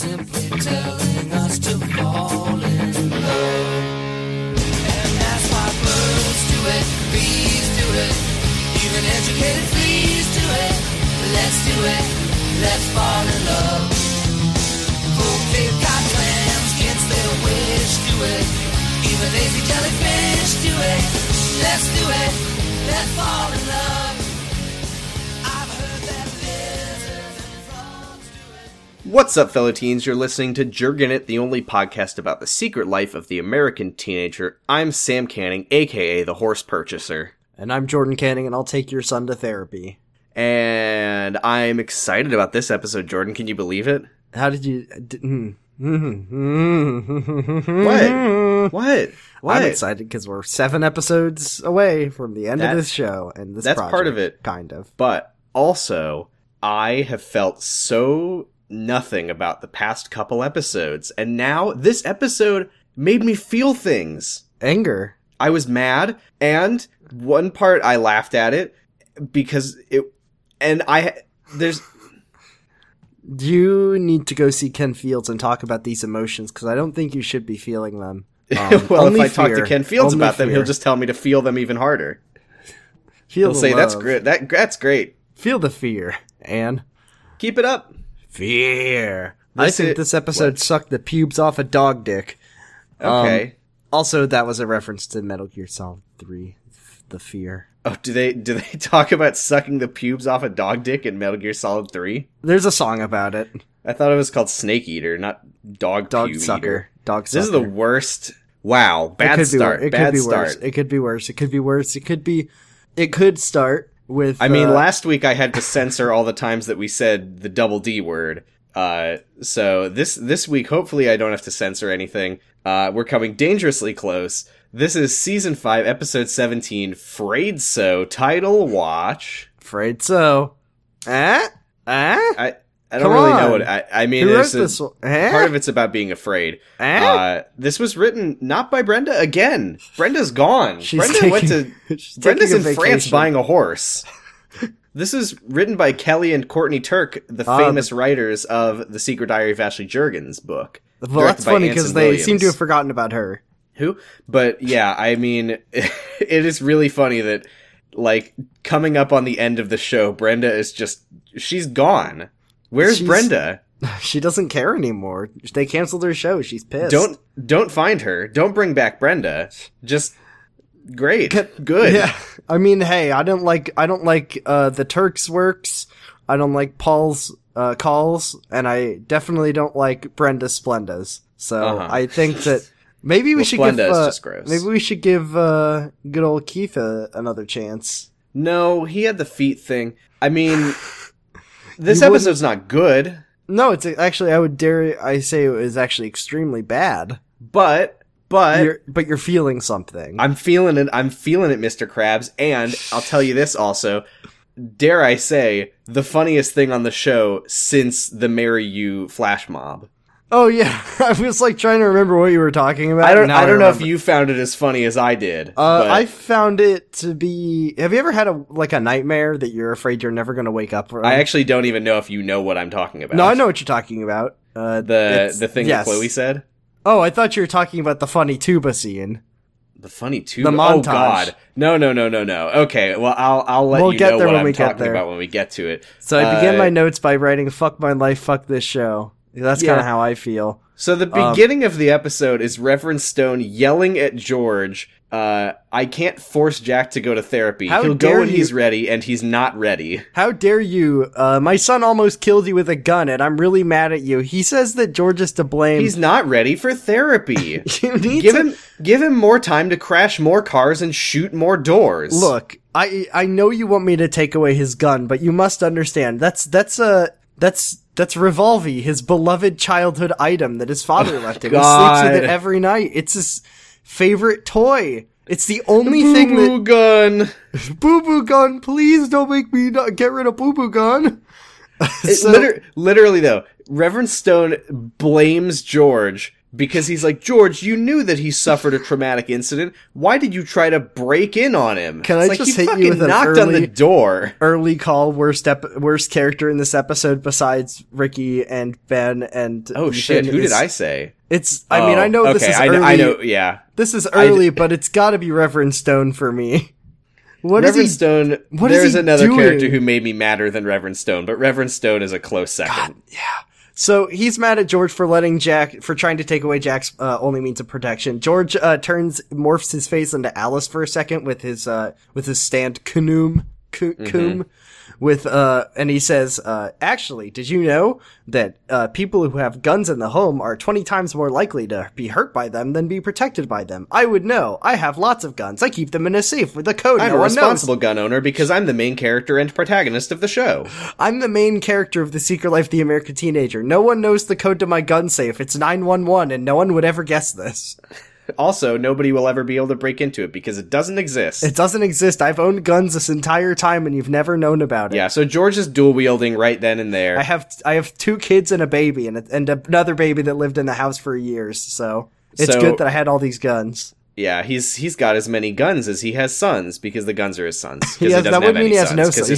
simply telling us to fall in love. And that's why birds do it, bees do it, even educated fleas do it. Let's do it, let's fall in love. Full-fed cod clams gets their wish, do it, even lazy jellyfish do it. Let's do it, let's fall in love. What's up, fellow teens? You're listening to Jergenit, the only podcast about the secret life of the American teenager. I'm Sam Canning, a.k.a. the Horse Purchaser. And I'm Jordan Canning, and I'll take your son to therapy. And I'm excited about this episode, Jordan. Can you believe it? How did you... What? I'm excited because we're 7 episodes away from the end of this show. And this project, part of it. Kind of. But also, I have felt so... nothing about the past couple episodes, and now this episode made me feel things. Anger. I was mad, and one part I laughed at it because you need to go see Ken Fields and talk about these emotions, because I don't think you should be feeling them. Well, if I talk to Ken Fields about them, he'll just tell me to feel them even harder. He'll say, love. That's great. That's great. Feel the fear, Anne. Keep it up. Fear. I think this episode sucked the pubes off a dog dick. Okay. Also, that was a reference to Metal Gear Solid 3, The Fear. Oh, do they talk about sucking the pubes off a dog dick in Metal Gear Solid 3? There's a song about it. I thought it was called Snake Eater, not Dog Sucker. Eater. Dog Sucker. This is the worst. Wow. Bad start. It could be worse. It could be worse. It could start. Last week I had to censor all the times that we said the double D word. So this week, hopefully I don't have to censor anything. We're coming dangerously close. This is Season 5, Episode 17, Fraid So, title watch. Fraid So. I don't really know what... part of it's about being afraid. This was written not by Brenda again. Brenda's gone. Brenda's in France buying a horse. This is written by Kelly and Courtney Turk, the famous writers of The Secret Diary of Ashley Jergens book. Well, that's funny because they seem to have forgotten about her. Who? But yeah, it is really funny that, like, coming up on the end of the show, Brenda is just... she's gone. Where's Brenda? She doesn't care anymore. They canceled her show. She's pissed. Don't find her. Don't bring back Brenda. Just great. Good. Yeah. I mean, hey, I don't like the Turks' works. I don't like Paul's calls, and I definitely don't like Brenda's Splendas. So I think that maybe we should Splenda give is just gross. Maybe we should give good old Keith another chance. No, he had the feet thing. I mean. This episode's not good. No, it's actually, I say it was actually extremely bad. But you're feeling something. I'm feeling it, Mr. Krabs. And I'll tell you this also, dare I say, the funniest thing on the show since the Marry You flash mob. Oh yeah, I was like trying to remember what you were talking about. I don't know if you found it as funny as I did. I found it to be. Have you ever had a nightmare that you're afraid you're never going to wake up from? I actually don't even know if you know what I'm talking about. No, I know what you're talking about. The thing that Chloe said. Oh, I thought you were talking about the funny tuba scene. The funny tuba. The montage. Oh God! No. Okay, well I'll let you know what I'm talking about when we get to it. So I began my notes by writing "fuck my life, fuck this show." That's kind of how I feel. So the beginning of the episode is Reverend Stone yelling at George, I can't force Jack to go to therapy. He'll go when he's ready, and he's not ready. How dare you? My son almost killed you with a gun, and I'm really mad at you. He says that George is to blame. He's not ready for therapy. Give him more time to crash more cars and shoot more doors. Look, I know you want me to take away his gun, but you must understand. That's Revolvi, his beloved childhood item that his father left him. God. He sleeps with it every night. It's his favorite toy. It's the only thing that... Boo-boo gun. Boo-boo gun. Please don't make me get rid of boo-boo gun. Literally, though, Reverend Stone blames George Because he's like, George, you knew that he suffered a traumatic incident. Why did you try to break in on him? Can I just hit you with an early call? Worst character in this episode besides Ricky and Ben and oh Ethan shit, who did I say? It's. I mean, I know okay. This is early. I know. Yeah, this is early, but it's got to be Reverend Stone for me. What Reverend is he, Stone? What there's is he another doing? Character who made me madder than Reverend Stone, but Reverend Stone is a close second. God, yeah. So he's mad at George for trying to take away Jack's only means of protection. George morphs his face into Alice for a second with his stand Kanoom. With and he says, actually, did you know that people who have guns in the home are 20 times more likely to be hurt by them than be protected by them? I would know. I have lots of guns. I keep them in a safe with a code. I'm a responsible gun owner because I'm the main character and protagonist of the show. I'm the main character of The Secret Life of the American Teenager. No one knows the code to my gun safe. It's 911, and no one would ever guess this. Also, nobody will ever be able to break into it because it doesn't exist. It doesn't exist. I've owned guns this entire time and you've never known about it. Yeah, so George is dual wielding right then and there. I have two kids and a baby and another baby that lived in the house for years. So it's good that I had all these guns. Yeah, he's got as many guns as he has sons because the guns are his sons. His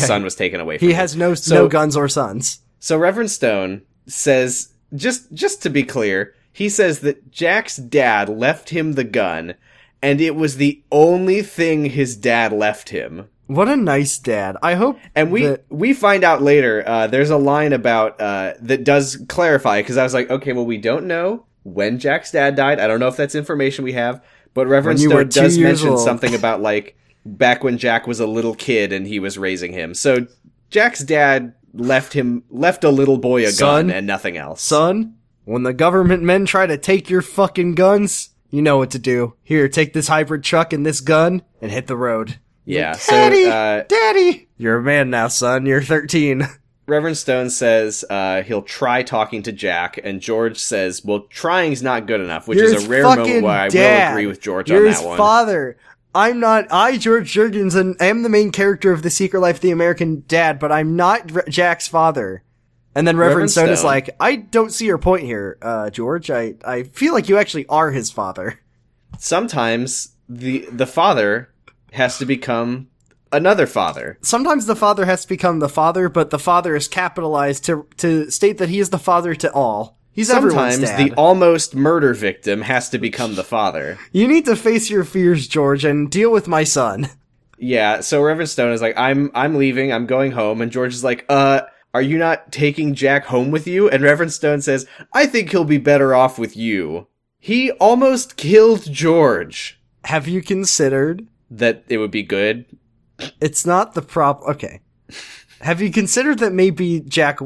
son was taken away from him. He has no guns or sons. So Reverend Stone says, just to be clear, he says that Jack's dad left him the gun, and it was the only thing his dad left him. What a nice dad. I hope. And we find out later, there's a line about, that does clarify, because I was like, okay, well, we don't know when Jack's dad died. I don't know if that's information we have, but Reverend Stone does mention something about, like, back when Jack was a little kid and he was raising him. So Jack's dad left a little boy a gun and nothing else. Son? When the government men try to take your fucking guns, you know what to do. Here, take this hybrid truck and this gun and hit the road. Yeah. Daddy! So, Daddy! You're a man now, son. You're 13. Reverend Stone says he'll try talking to Jack, and George says, well, trying's not good enough, which is a rare moment where I will agree with George on that one. You're his father. I, George Jergens, am the main character of The Secret Life of the American Dad, but I'm not Jack's father. And then Reverend Stone is like, I don't see your point here, George. I feel like you actually are his father. Sometimes the father has to become another father. Sometimes the father has to become the father, but the father is capitalized to state that he is the father to all. He's everyone's dad. Sometimes the almost murder victim has to become the father. You need to face your fears, George, and deal with my son. Yeah, so Reverend Stone is like, I'm leaving, I'm going home, and George is like, are you not taking Jack home with you? And Reverend Stone says, I think he'll be better off with you. He almost killed George. Have you considered that it would be good? It's not the problem. Okay. Have you considered that maybe what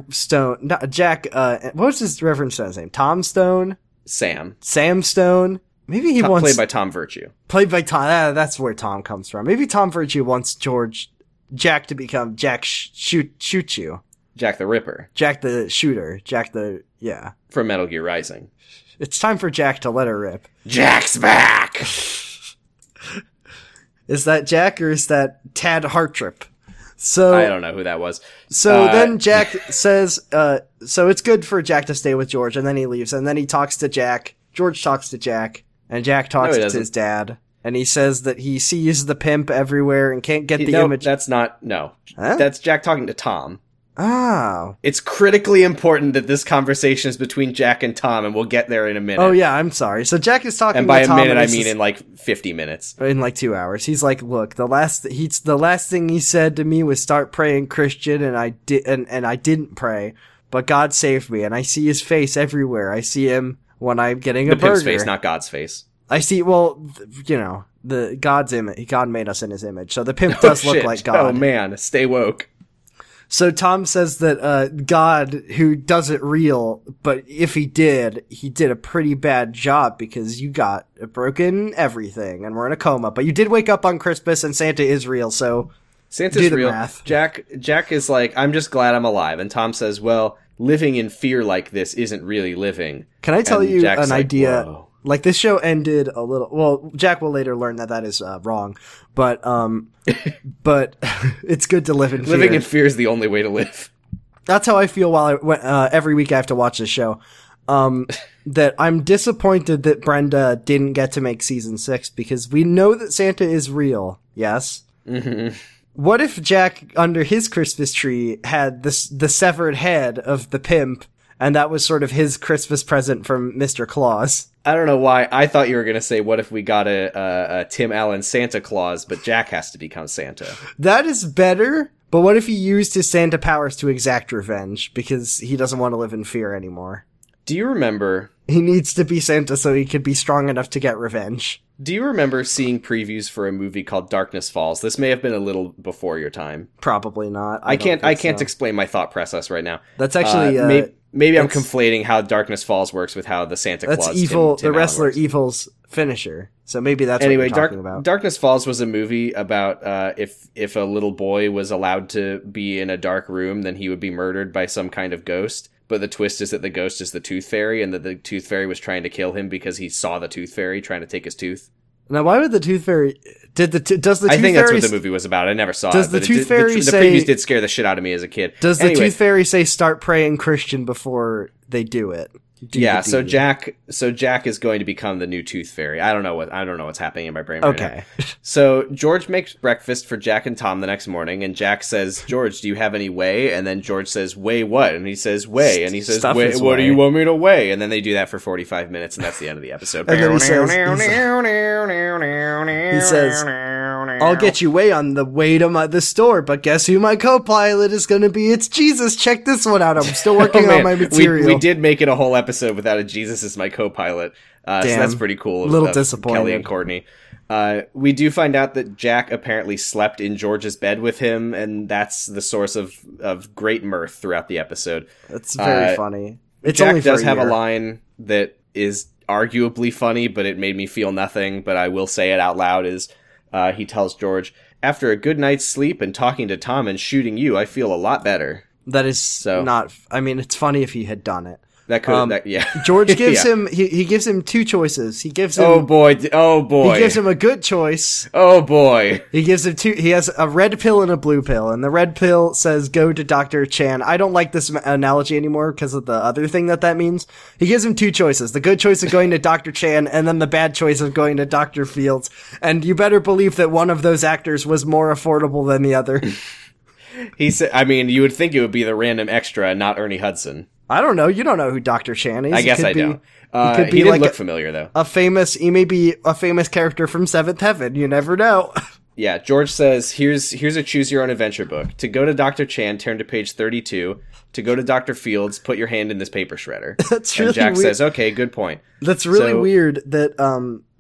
was his Reverend Stone's name? Tom Stone? Sam Stone? Maybe he wants. Played by Tom Virtue. That's where Tom comes from. Maybe Tom Virtue wants Jack to become Jack Shoot You. Jack the Ripper. Jack the Shooter. Yeah. From Metal Gear Rising. It's time for Jack to let her rip. Jack's back! Is that Jack or is that Tad Hartrip? So I don't know who that was. So then Jack says, so it's good for Jack to stay with George, and then he leaves, and then he talks to Jack. George talks to Jack, and Jack talks to his dad. And he says that he sees the pimp everywhere and can't get the image. That's Jack talking to Tom. Oh. It's critically important that this conversation is between Jack and Tom, and we'll get there in a minute. Oh, yeah, I'm sorry. So Jack is talking to Tom. And by a minute, I mean in like 50 minutes. In like 2 hours. He's like, look, the last thing he said to me was start praying, Christian, and I didn't pray, but God saved me, and I see his face everywhere. I see him when I'm getting a burger. The pimp's face, not God's face. I see, God's image. God made us in his image, so the pimp does look like God. Oh, man, stay woke. So Tom says that God, who doesn't real, but if he did a pretty bad job because you got broken everything and we're in a coma. But you did wake up on Christmas and Santa is real, so Santa's real. Math. Jack is like, I'm just glad I'm alive. And Tom says, well, living in fear like this isn't really living. Can I tell you an idea? Whoa. Like, this show ended a little... Well, Jack will later learn that is wrong, but but it's good to live in fear. Living in fear is the only way to live. That's how I feel every week I have to watch this show. that I'm disappointed that Brenda didn't get to make season 6 because we know that Santa is real. Yes. Mm-hmm. What if Jack under his Christmas tree had this, the severed head of the pimp, and that was sort of his Christmas present from Mr. Claus? I don't know why. I thought you were going to say, what if we got a Tim Allen Santa Claus, but Jack has to become Santa? That is better. But what if he used his Santa powers to exact revenge because he doesn't want to live in fear anymore? Do you remember? He needs to be Santa so he could be strong enough to get revenge. Do you remember seeing previews for a movie called Darkness Falls? This may have been a little before your time. Probably not. I can't explain my thought process right now. That's actually... maybe I'm conflating how Darkness Falls works with how the Santa Claus... That's Evil, Tim the wrestler works. Evil's finisher. So maybe that's what we're talking about. Darkness Falls was a movie about if a little boy was allowed to be in a dark room, then he would be murdered by some kind of ghost. But the twist is that the ghost is the Tooth Fairy, and that the Tooth Fairy was trying to kill him because he saw the Tooth Fairy trying to take his tooth. Now, why would the Tooth Fairy... I think that's what the movie was about. I never saw it. The previews did scare the shit out of me as a kid. Does the Tooth Fairy say start praying Christian before they do it? Jack is going to become the new Tooth Fairy. I don't know what's happening in my brain right now. So George makes breakfast for Jack and Tom the next morning, and Jack says, George, do you have any whey? And then George says, whey what? And he says, whey. And he says, what do you want me to weigh? And then they do that for 45 minutes, and that's the end of the episode. And then he says, I'll get you way on the way to the store, but guess who my co-pilot is going to be? It's Jesus. Check this one out. I'm still working on my material. We did make it a whole episode without a Jesus is my co-pilot. So that's pretty cool. A little disappointing. Kelly and Courtney. We do find out that Jack apparently slept in George's bed with him, and that's the source of great mirth throughout the episode. That's very funny. Jack does have a line that is arguably funny, but it made me feel nothing, but I will say it out loud is... he tells George, after a good night's sleep and talking to Tom and shooting you, I feel a lot better. That is it's funny if he had done it. That could, George gives him, he gives him two choices. He gives him, oh boy. He gives him a good choice. Oh boy. He gives him two, he has a red pill and a blue pill, and the red pill says, go to Dr. Chan. I don't like this analogy anymore because of the other thing that means. He gives him two choices, the good choice of going to Dr. Chan and then the bad choice of going to Dr. Fields. And you better believe that one of those actors was more affordable than the other. He said, I mean, you would think it would be the random extra, not Ernie Hudson. I don't know. You don't know who Dr. Chan is. I guess I don't. He didn't look familiar, though. He may be a famous character from Seventh Heaven. You never know. Yeah, George says, here's a choose-your-own-adventure book. To go to Dr. Chan, turn to page 32. To go to Dr. Fields, put your hand in this paper shredder. That's really weird. And Jack says, okay, good point. That's really weird that...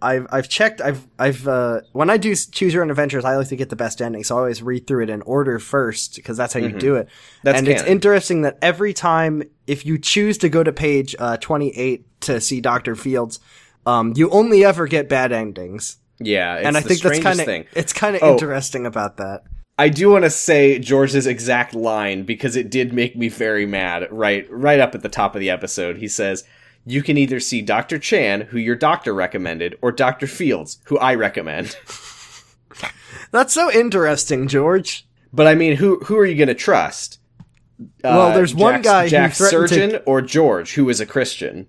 I've checked, I've when I do Choose Your Own Adventures, I like to get the best ending, so I always read through it in order first, because that's how you do it. It's interesting that every time, if you choose to go to page 28 to see Dr. Fields, you only ever get bad endings. Yeah, it's I think that's kind of interesting about that. I do want to say George's exact line, because it did make me very mad, right up at the top of the episode. He says... You can either see Dr. Chan, who your doctor recommended, or Dr. Fields, who I recommend. That's so interesting, George. But I mean, who are you going to trust? Well, there's one guy Jack's who threatened surgeon or George, who is a Christian.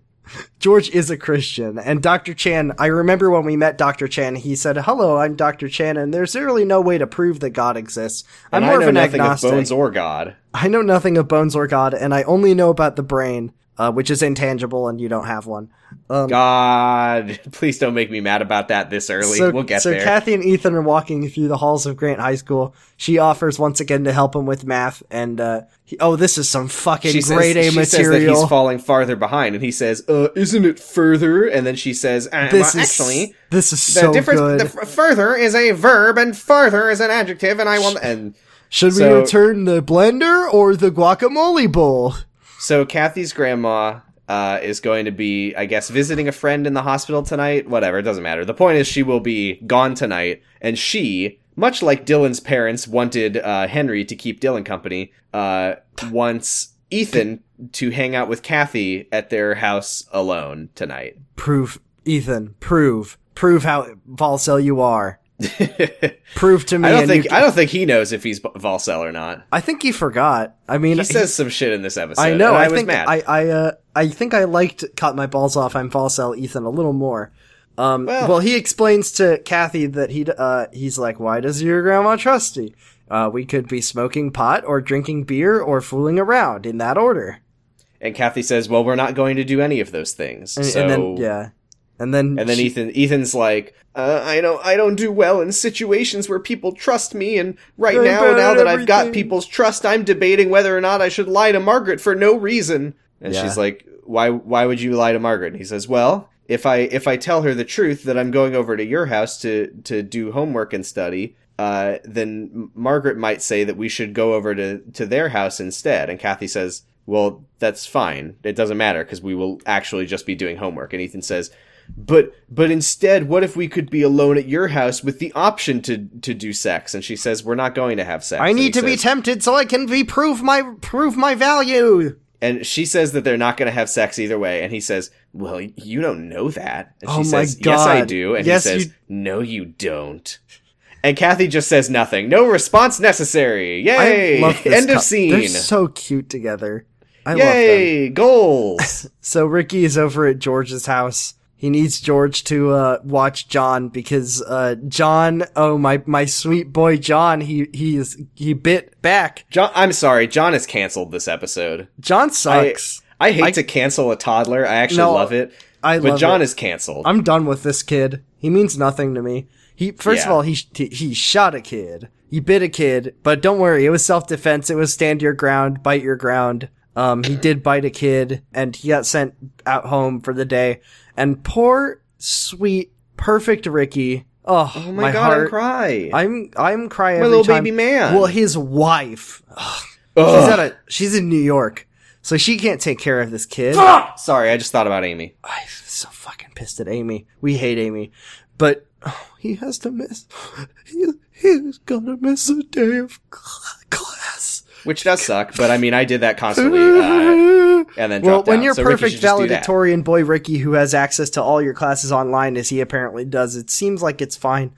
George is a Christian, and Dr. Chan, I remember when we met Dr. Chan, he said, hello, I'm Dr. Chan, and there's really no way to prove that God exists. I know nothing of bones or God. I know nothing of bones or God, and I only know about the brain, which is intangible and you don't have one. God, please don't make me mad about that this early. We'll get there. So Kathy and Ethan are walking through the halls of Grant High School. She offers once again to help him with math. And, this is some fucking grade A material. She says that he's falling farther behind. And he says, isn't it further? And then she says, this is so good. Further is a verb and farther is an adjective. And I will... Should we return the blender or the guacamole bowl? So Kathy's grandma is going to be, I guess, visiting a friend in the hospital tonight. Whatever, it doesn't matter. The point is she will be gone tonight, and she, much like Dylan's parents wanted Henry to keep Dylan company, wants Ethan to hang out with Kathy at their house alone tonight. Prove, Ethan, prove how Valsell you are. Prove to me. I don't think he knows if he's Valsell or not. I think he forgot. I mean, he says some shit in this episode. I know. I was mad. I think I liked "Cut My Balls Off, I'm Valsell, Ethan" a little more. Well, he explains to Kathy that he's like, "Why does your grandma trust you? We could be smoking pot or drinking beer or fooling around, in that order." And Kathy says, "Well, we're not going to do any of those things." And then Ethan's like, I don't do well in situations where people trust me, and now that I've got people's trust, I'm debating whether or not I should lie to Margaret for no reason. And she's like, Why would you lie to Margaret? And he says, well, if I tell her the truth that I'm going over to your house to do homework and study, then Margaret might say that we should go over to their house instead. And Kathy says, well, that's fine. It doesn't matter because we will actually just be doing homework. And Ethan says, But instead, what if we could be alone at your house with the option to do sex? And she says, we're not going to have sex. I need to be tempted so I can prove my value. And she says that they're not going to have sex either way. And he says, well, you don't know that. And she says, yes, I do. And he says, no, you don't. And Kathy just says nothing. No response necessary. Yay. End of scene. They're so cute together. I love them. Goals. So Ricky is over at George's house. He needs George to watch John because John, my sweet boy John, he bit back. John, I'm sorry, John is canceled this episode. John sucks. I hate to cancel a toddler. I actually love it. But John is canceled. I'm done with this kid. He means nothing to me. First of all, he shot a kid. He bit a kid, but don't worry, it was self-defense. It was stand your ground, bite your ground. He did bite a kid, and he got sent out home for the day. And poor, sweet, perfect Ricky. Oh my God, heart. I cry. I'm crying every time. My little baby man. Well, his wife. Ugh. Ugh. She's in New York, so she can't take care of this kid. Fuck! Sorry, I just thought about Amy. I'm so fucking pissed at Amy. We hate Amy. But he has to miss. He's gonna miss a day of class. Which does suck, but I mean, I did that constantly, and then dropped out. Well, when you're perfect valedictorian boy Ricky, who has access to all your classes online, as he apparently does, it seems like it's fine.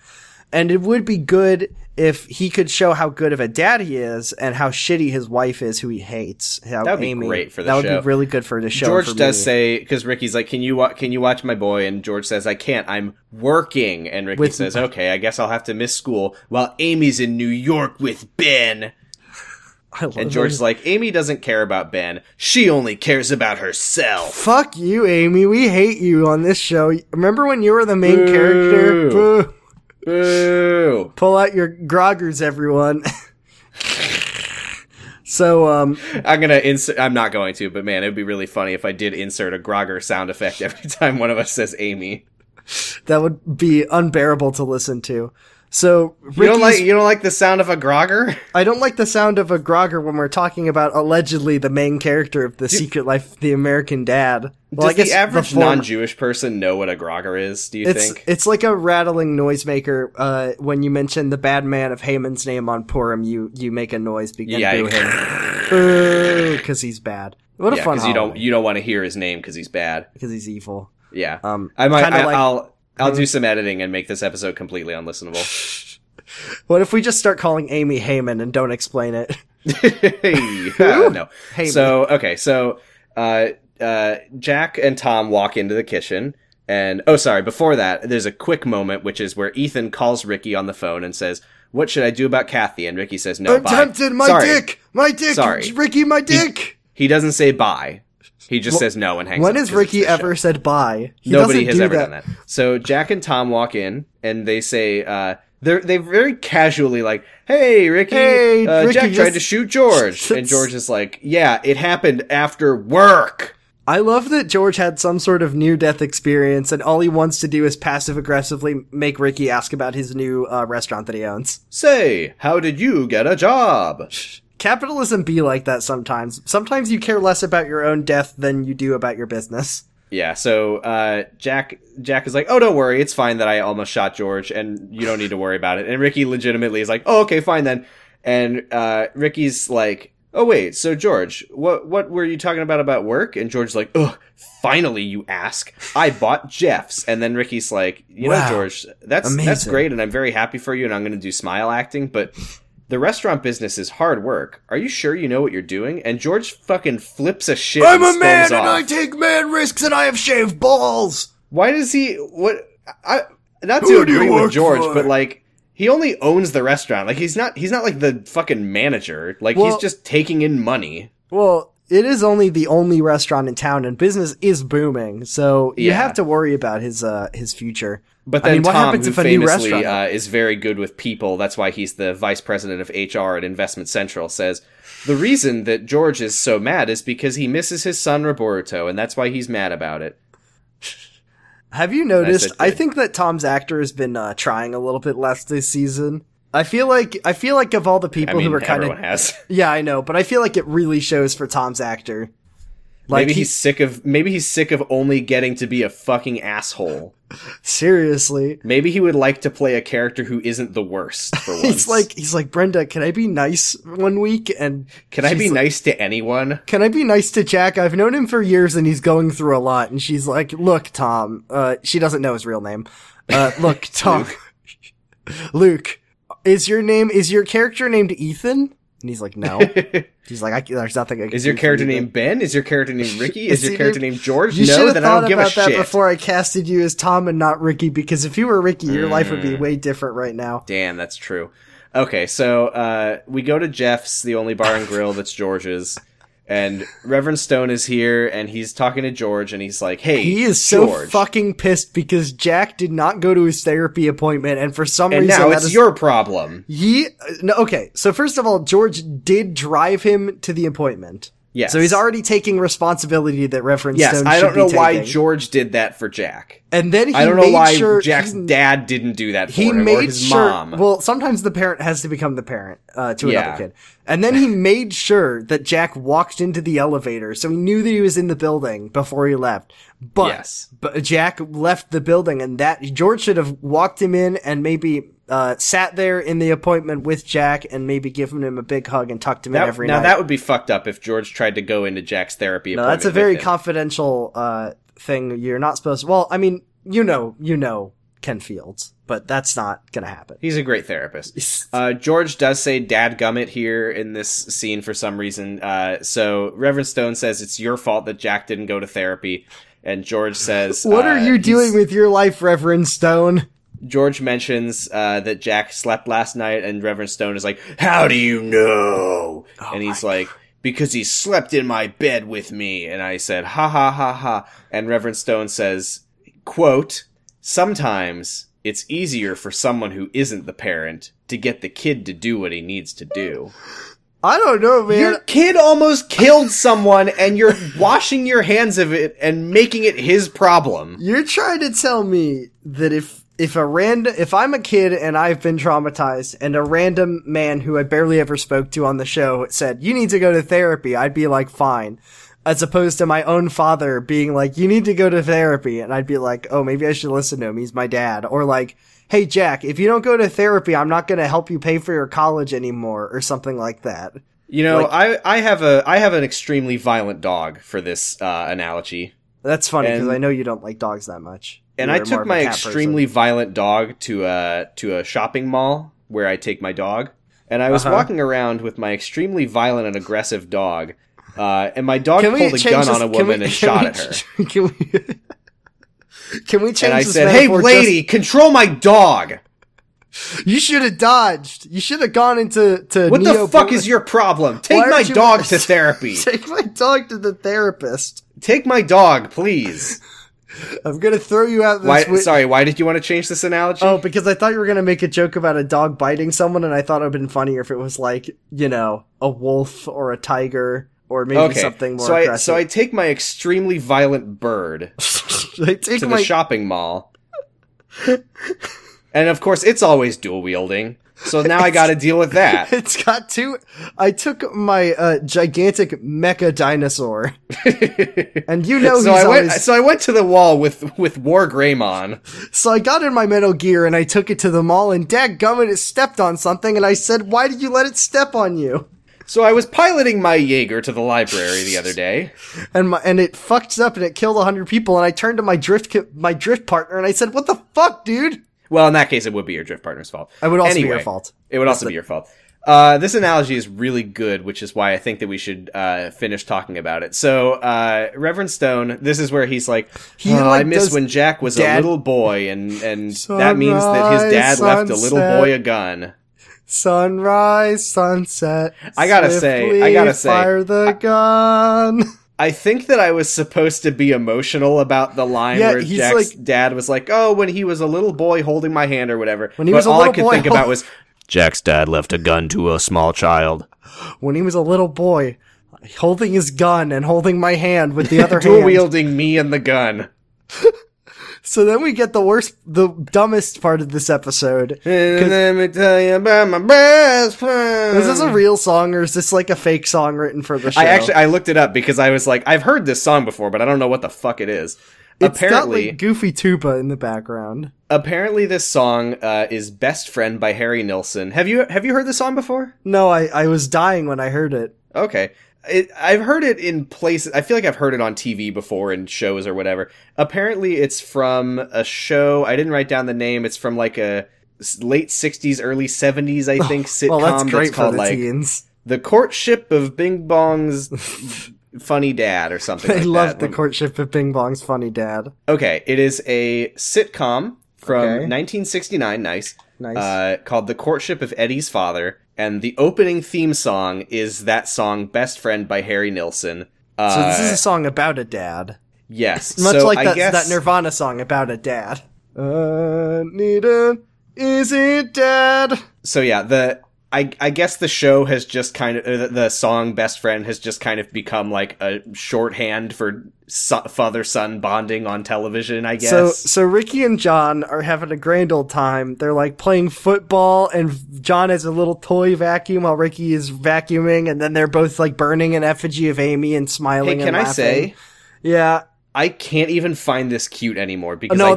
And it would be good if he could show how good of a dad he is and how shitty his wife is, who he hates. That would be great for the show. That would be really good for the show. George does say, because Ricky's like, can you watch my boy? And George says, I can't. I'm working. And Ricky says, okay, I guess I'll have to miss school while Amy's in New York with Ben. And George's like, Amy doesn't care about Ben. She only cares about herself. Fuck you, Amy. We hate you on this show. Remember when you were the main character? Boo. Boo. Pull out your groggers, everyone. So, I'm not going to, but man, it would be really funny if I did insert a grogger sound effect every time one of us says Amy. That would be unbearable to listen to. So you don't like the sound of a grogger? I don't like the sound of a grogger when we're talking about allegedly the main character of The Secret Life of the American Dad. Well, does I guess the average non-Jewish person know what a grogger is, do you think? It's like a rattling noisemaker. When you mention the bad man of Haman's name on Purim, you make a noise boo him. Because he's bad. What a fun holiday. You don't want to hear his name because he's bad. Because he's evil. Yeah. I'll do some editing and make this episode completely unlistenable. What if we just start calling Amy Heyman and don't explain it? No. Heyman. So Jack and Tom walk into the kitchen and, before that, there's a quick moment, which is where Ethan calls Ricky on the phone and says, what should I do about Kathy? And Ricky says, no, I'm bye. Tempted. My dick. Sorry. Ricky, my dick. He doesn't say bye. He just says no and hangs up. When has Ricky ever said bye? Nobody has ever done that. So Jack and Tom walk in and they say, they very casually like, hey, Ricky, Jack tried to shoot George. And George is like, yeah, it happened after work. I love that George had some sort of near-death experience and all he wants to do is passive-aggressively make Ricky ask about his new restaurant that he owns. Say, how did you get a job? Capitalism be like that sometimes. Sometimes you care less about your own death than you do about your business. Yeah, so Jack is like, oh, don't worry, it's fine that I almost shot George, and you don't need to worry about it. And Ricky legitimately is like, oh, okay, fine then. And Ricky's like, oh, wait, so George, what were you talking about work? And George's like, ugh, finally you ask. I bought Jeff's. And then Ricky's like, you know, George, that's great, and I'm very happy for you, and I'm going to do smile acting, but the restaurant business is hard work. Are you sure you know what you're doing? And George fucking flips a shit. I'm a man, and I take man risks, and I have shaved balls! Why does he... Not to agree with George, but like... He only owns the restaurant. Like, he's not like the fucking manager. Like, he's just taking in money. Well, it is only the only restaurant in town, and business is booming. So you have to worry about his future. But then what happens if a new restaurant is very good with people? That's why he's the vice president of HR at Investment Central. Says the reason that George is so mad is because he misses his son Roboruto, and that's why he's mad about it. Have you noticed? I think that Tom's actor has been trying a little bit less this season. I feel like of all the people who are kind of, yeah, I know, but I feel like it really shows for Tom's actor. Like maybe he's sick of only getting to be a fucking asshole. Seriously. Maybe he would like to play a character who isn't the worst for once. he's like, Brenda, can I be nice one week? And can I be nice to anyone? Can I be nice to Jack? I've known him for years and he's going through a lot. And she's like, look, Tom, she doesn't know his real name. Look, Tom, Luke, is your character named Ethan? And he's like, no. He's like, there's nothing I can do. Is your character named Ben? Is your character named Ricky? Is your character named George? You should have thought about that before I casted you as Tom and not Ricky, because if you were Ricky, your life would be way different right now. Damn, that's true. Okay, so we go to Jeff's, the only bar and grill that's George's, and Reverend Stone is here, and he's talking to George, and he's like, hey, he is George. So fucking pissed because Jack did not go to his therapy appointment, and for some reason... And now it's your problem. Okay, so first of all, George did drive him to the appointment. Yes. So he's already taking responsibility that Reverend Stone should be taking. Yes, I don't know why George did that for Jack. And then I don't know why Jack's dad didn't do that for him, or his mom. Well, sometimes the parent has to become the parent to another kid. And then he made sure that Jack walked into the elevator, so he knew that he was in the building before he left. But Jack left the building, and that George should have walked him in and maybe sat there in the appointment with Jack and maybe given him a big hug and tucked him in every night. Now, that would be fucked up if George tried to go into Jack's therapy appointment. No, that's a very confidential thing. You're not supposed to... Well, I mean... You know Ken Fields, but that's not going to happen. He's a great therapist. George does say dadgummit here in this scene for some reason. So Reverend Stone says it's your fault that Jack didn't go to therapy. And George says... What are you doing with your life, Reverend Stone? George mentions that Jack slept last night, and Reverend Stone is like, how do you know? Oh, and he's like... Because he slept in my bed with me. And I said, ha ha ha ha. And Reverend Stone says... Quote, sometimes it's easier for someone who isn't the parent to get the kid to do what he needs to do. I don't know, man. Your kid almost killed someone and you're washing your hands of it and making it his problem. You're trying to tell me that if I'm a kid and I've been traumatized and a random man who I barely ever spoke to on the show said, you need to go to therapy, I'd be like, fine. As opposed to my own father being like, you need to go to therapy. And I'd be like, oh, maybe I should listen to him. He's my dad. Or like, hey, Jack, if you don't go to therapy, I'm not going to help you pay for your college anymore or something like that. You know, like, I have an extremely violent dog for this analogy. That's funny because I know you don't like dogs that much. And I took my extremely violent dog to a shopping mall where I take my dog. And I was walking around with my extremely violent and aggressive dog. And my dog pulled a gun on a woman and shot at her. Can we change this? And I said, hey, lady, control my dog. You should have dodged. You should have gone into what the fuck is your problem? Take my dog to therapy. Take my dog to the therapist. Take my dog, please. I'm going to throw you out this window. Sorry, why did you want to change this analogy? Oh, because I thought you were going to make a joke about a dog biting someone, and I thought it would have been funnier if it was like, you know, a wolf or a tiger or maybe something more aggressive. So I take my extremely violent bird to the shopping mall. And, of course, it's always dual-wielding. So now I gotta deal with that. It's got two... I took my gigantic mecha dinosaur. And you know I went to the wall with War Greymon. So I got in my Metal Gear and I took it to the mall and dadgummit it stepped on something and I said, why did you let it step on you? So I was piloting my Jaeger to the library the other day, and it fucked up and it killed 100 people. And I turned to my drift partner and I said, "What the fuck, dude?" Well, in that case, it would be your drift partner's fault. It would also be your fault. It would also be your fault. This analogy is really good, which is why I think that we should finish talking about it. So, Reverend Stone, this is where he's like, I miss when Jack was a little boy, and that means that his dad left a little boy a gun. Sunrise, sunset. I gotta say, fire the gun. I think that I was supposed to be emotional about the line where Jack's dad was like, "Oh, when he was a little boy holding my hand," or whatever. All I could think about was Jack's dad left a gun to a small child. When he was a little boy, holding his gun and holding my hand with the other hand, dual wielding me and the gun. So then we get the dumbest part of this episode. Let me tell you about my best friend. Is this a real song, or is this like a fake song written for the show? I looked it up because I was like, I've heard this song before, but I don't know what the fuck it is. Apparently, got like goofy tuba in the background. Apparently this song is Best Friend by Harry Nilsson. Have you heard this song before? No, I was dying when I heard it. Okay. I've heard it in places. I feel like I've heard it on TV before in shows or whatever. Apparently it's from a show. I didn't write down the name. It's from like a late 60s, early 70s, I think, sitcom. Well, that's great for the teens. The Courtship of Bing Bong's Funny Dad or something like that. I loved The Courtship of Bing Bong's Funny Dad. Okay. It is a sitcom from 1969. Nice. Called The Courtship of Eddie's Father. And the opening theme song is that song, Best Friend by Harry Nilsson. So this is a song about a dad. Yes. Much so like that Nirvana song about a dad. Need an easy dad. So yeah, I guess the show has just kind of, the song Best Friend has just kind of become like a shorthand for father-son bonding on television, I guess. So Ricky and John are having a grand old time. They're like playing football, and John has a little toy vacuum while Ricky is vacuuming, and then they're both like burning an effigy of Amy and smiling and laughing. Hey, can I say? Yeah. I can't even find this cute anymore because I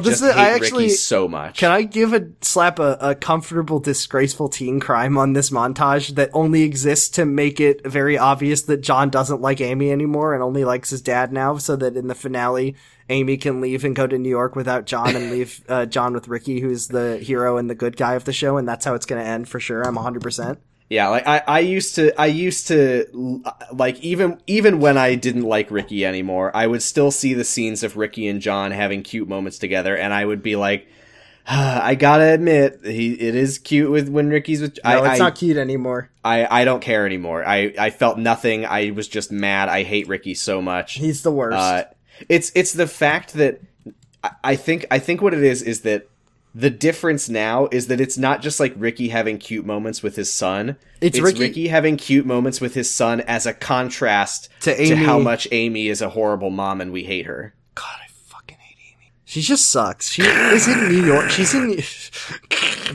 hate Ricky so much. Can I give a comfortable, disgraceful teen crime on this montage that only exists to make it very obvious that John doesn't like Amy anymore and only likes his dad now, so that in the finale, Amy can leave and go to New York without John and leave John with Ricky, who's the hero and the good guy of the show, and that's how it's going to end for sure. I'm 100%. Yeah, like I used to like even when I didn't like Ricky anymore, I would still see the scenes of Ricky and John having cute moments together, and I would be like, I gotta admit, it is cute when Ricky's with. No, it's not cute anymore. I don't care anymore. I felt nothing. I was just mad. I hate Ricky so much. He's the worst. It's the fact that I think what it is that. The difference now is that it's not just like Ricky having cute moments with his son. It's Ricky having cute moments with his son as a contrast to Amy. To how much Amy is a horrible mom and we hate her. God, I fucking hate Amy. She just sucks. She is in New York.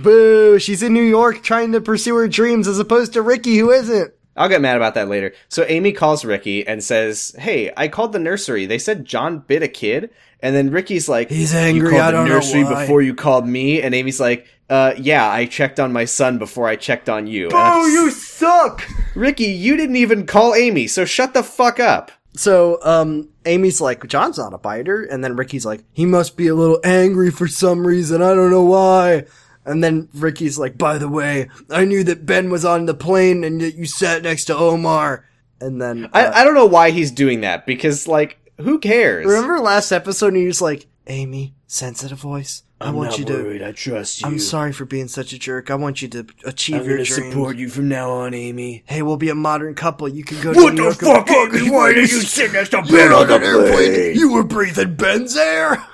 Boo! She's in New York trying to pursue her dreams as opposed to Ricky, who isn't. I'll get mad about that later. So Amy calls Ricky and says, "Hey, I called the nursery. They said John bit a kid." And then Ricky's like, "He's angry. You called the nursery before you called me." And Amy's like, "Yeah, I checked on my son before I checked on you." Oh, you suck! Ricky, you didn't even call Amy, so shut the fuck up. So, Amy's like, "John's not a biter." And then Ricky's like, "He must be a little angry for some reason. I don't know why." And then Ricky's like, "By the way, I knew that Ben was on the plane and that you sat next to Omar." And then... I don't know why he's doing that, because, like, who cares? Remember last episode he was like, "Amy, sensitive voice, I'm not worried. I trust you. I'm sorry for being such a jerk. I want you to achieve your dreams. I'm gonna support you from now on, Amy. Hey, we'll be a modern couple. You can go to New York." What the fuck, Amy? Why did you sit next to Ben on the airplane? You were breathing Ben's air.